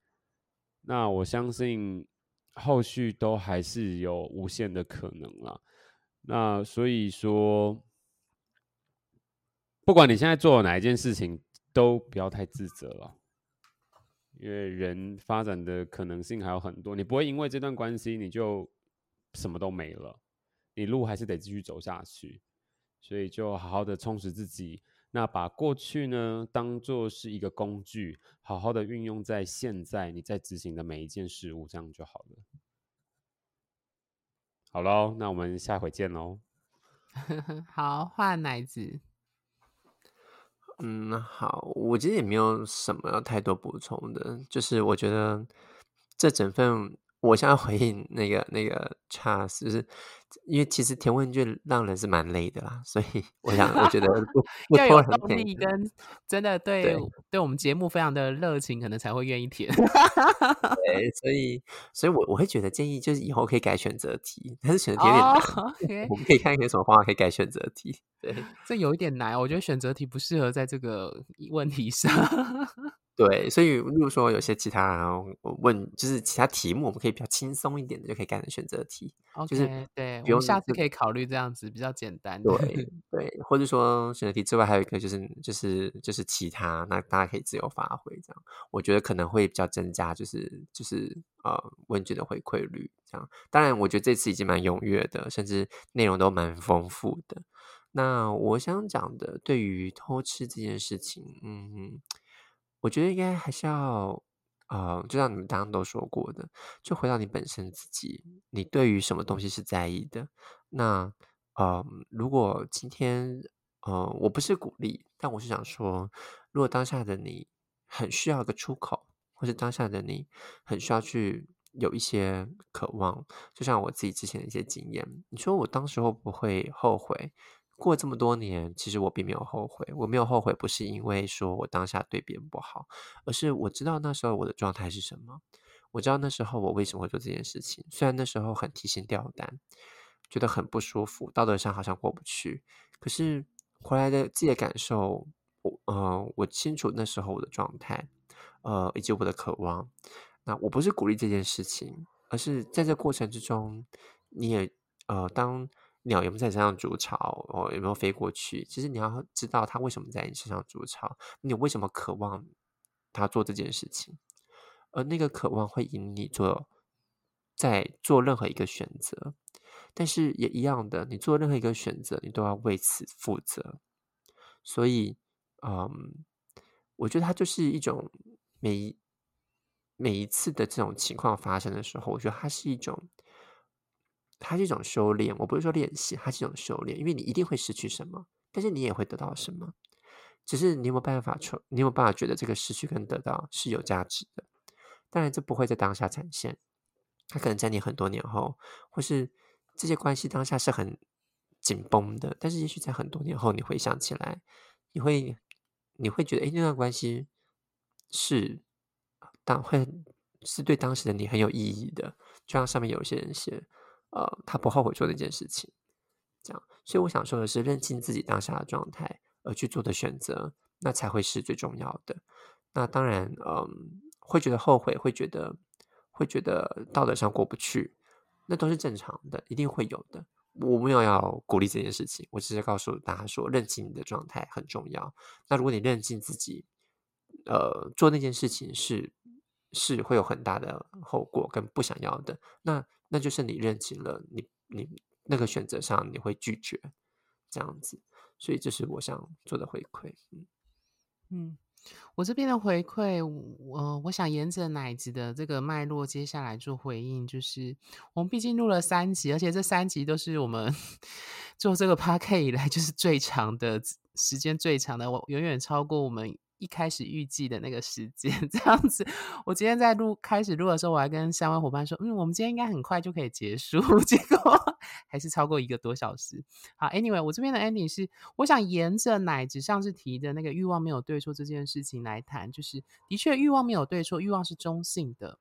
那我相信后续都还是有无限的可能啦。那所以说不管你现在做了哪一件事情都不要太自责了，因为人发展的可能性还有很多，你不会因为这段关系你就什么都没了，你路还是得继续走下去，所以就好好的充实自己。那把过去呢当作是一个工具，好好的运用在现在你在执行的每一件事物，这样就好了。好咯，那我们下回见咯好，换奶子。好，我其实也没有什么要太多补充的，就是我觉得这整份。我想要回应那个 Charles， 就是因为其实填问卷让人是蛮累的啦，所以我觉得不要有动力跟真的对我们节目非常的热情，可能才会愿意填。对，所以我会觉得建议就是以后可以改选择题，但是选择题有点难，我们可以看有什么方法可以改选择题。对，这有一点难，我觉得选择题不适合在这个问题上。对，所以如果说有些其他我问，就是其他题目，我们可以比较轻松一点的，就可以改成选择题。Okay, 就是对，我们下次可以考虑这样子，比较简单。对对，或者说选择题之外还有一个就是其他，那大家可以自由发挥这样。我觉得可能会比较增加就是问卷的回馈率这样。当然，我觉得这次已经蛮踊跃的，甚至内容都蛮丰富的。那我想讲的，对于偷吃这件事情，我觉得应该还是要，就像你们刚刚都说过的，就回到你本身自己，你对于什么东西是在意的？那，如果今天，我不是鼓励，但我是想说，如果当下的你很需要一个出口，或是当下的你很需要去有一些渴望，就像我自己之前的一些经验，你说我当时候不会后悔？过这么多年，其实我并没有后悔。我没有后悔，不是因为说我当下对别人不好，而是我知道那时候我的状态是什么，我知道那时候我为什么会做这件事情。虽然那时候很提心吊胆，觉得很不舒服，道德上好像过不去，可是回来的自己的感受，我清楚那时候我的状态，以及我的渴望。那我不是鼓励这件事情，而是在这过程之中，你也当鸟有没有在你身上筑巢，有没有飞过去，其实你要知道它为什么在你身上筑巢，你为什么渴望它做这件事情，而那个渴望会引你在做任何一个选择。但是也一样的，你做任何一个选择，你都要为此负责。所以我觉得它就是一种每一次的这种情况发生的时候，我觉得它是一种修炼，我不是说练习，它是一种修炼，因为你一定会失去什么，但是你也会得到什么，只是你有没有办法觉得这个失去跟得到是有价值的。当然这不会在当下展现，它可能在你很多年后，或是这些关系当下是很紧绷的，但是也许在很多年后你回想起来，你会觉得那段关系是对当时的你很有意义的，就像上面有些人写他不后悔做的一件事情这样。所以我想说的是，认清自己当下的状态而去做的选择，那才会是最重要的。那当然会觉得后悔，会觉得道德上过不去，那都是正常的，一定会有的。我没有要鼓励这件事情，我只是告诉大家说，认清你的状态很重要。那如果你认清自己做那件事情是会有很大的后果跟不想要的，那就是你认清了你那个选择上你会拒绝这样子。所以这是我想做的回馈。我这边的回馈，我想沿着奶子的这个脉络接下来做回应。就是我们毕竟录了3集，而且这3集都是我们做这个 podcast 以来就是最长的时间，最长的，我远远超过我们一开始预计的那个时间这样子。我今天在开始录的时候，我还跟3位伙伴说我们今天应该很快就可以结束，结果还是超过1个多小时。好 anyway， 我这边的 ending 是我想沿着乃至上次提的那个欲望没有对错这件事情来谈。就是的确欲望没有对错，欲望是中性的，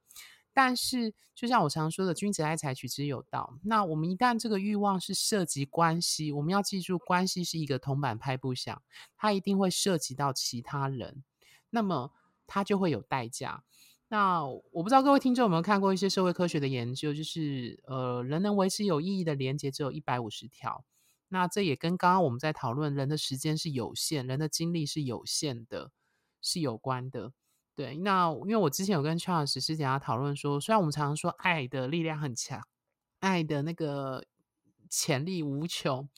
但是就像我常说的，君子爱财，取之有道。那我们一旦这个欲望是涉及关系，我们要记住关系是一个铜板拍不响，它一定会涉及到其他人，那么它就会有代价。那我不知道各位听众有没有看过一些社会科学的研究，就是人能维持有意义的连结只有150条。那这也跟刚刚我们在讨论人的时间是有限，人的精力是有限的，是有关的。对，那因为我之前有跟 Charles 师姐讨论说，虽然我们常常说爱的力量很强，爱的那个潜力无穷，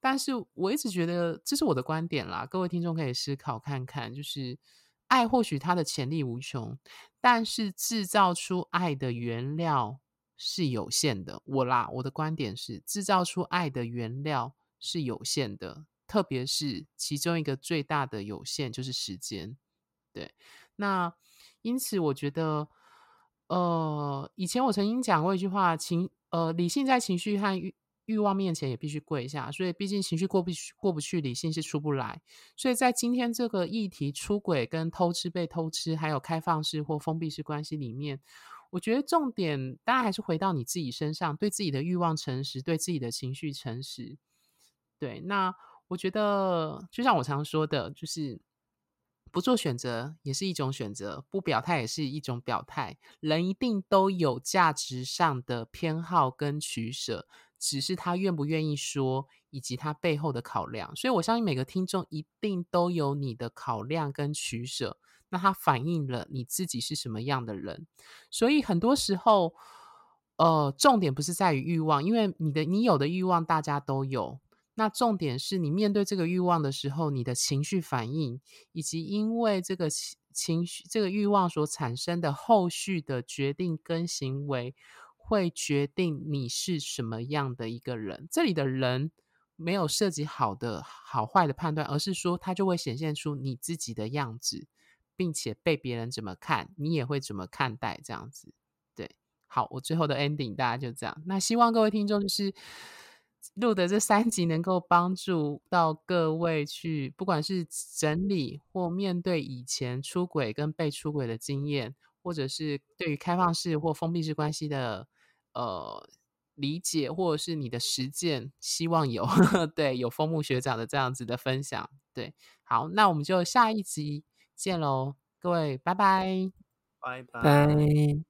但是我一直觉得，这是我的观点啦，各位听众可以思考看看，就是爱或许它的潜力无穷，但是制造出爱的原料是有限的。我的观点是，制造出爱的原料是有限的，特别是其中一个最大的有限就是时间。对，那因此我觉得以前我曾经讲过一句话，理性在情绪和欲望面前也必须跪下。所以毕竟情绪过不去，理性是出不来。所以在今天这个议题，出轨跟偷吃被偷吃，还有开放式或封闭式关系里面，我觉得重点当然还是回到你自己身上，对自己的欲望诚实，对自己的情绪诚实。对，那我觉得就像我常说的，就是不做选择也是一种选择，不表态也是一种表态。人一定都有价值上的偏好跟取舍，只是他愿不愿意说，以及他背后的考量。所以我相信每个听众一定都有你的考量跟取舍，那它反映了你自己是什么样的人。所以很多时候重点不是在于欲望，因为你有的欲望大家都有，那重点是你面对这个欲望的时候，你的情绪反应，以及因为这个情绪这个欲望所产生的后续的决定跟行为，会决定你是什么样的一个人。这里的人没有涉及好的好坏的判断，而是说它就会显现出你自己的样子，并且被别人怎么看，你也会怎么看待，这样子。对，好，我最后的 ending 大家就这样。那希望各位听众就是录的这3集能够帮助到各位去，不管是整理或面对以前出轨跟被出轨的经验，或者是对于开放式或封闭式关系的理解，或者是你的实践，希望有对，有枫木学长的这样子的分享。对，好，那我们就下一集见喽，各位，拜拜，拜拜。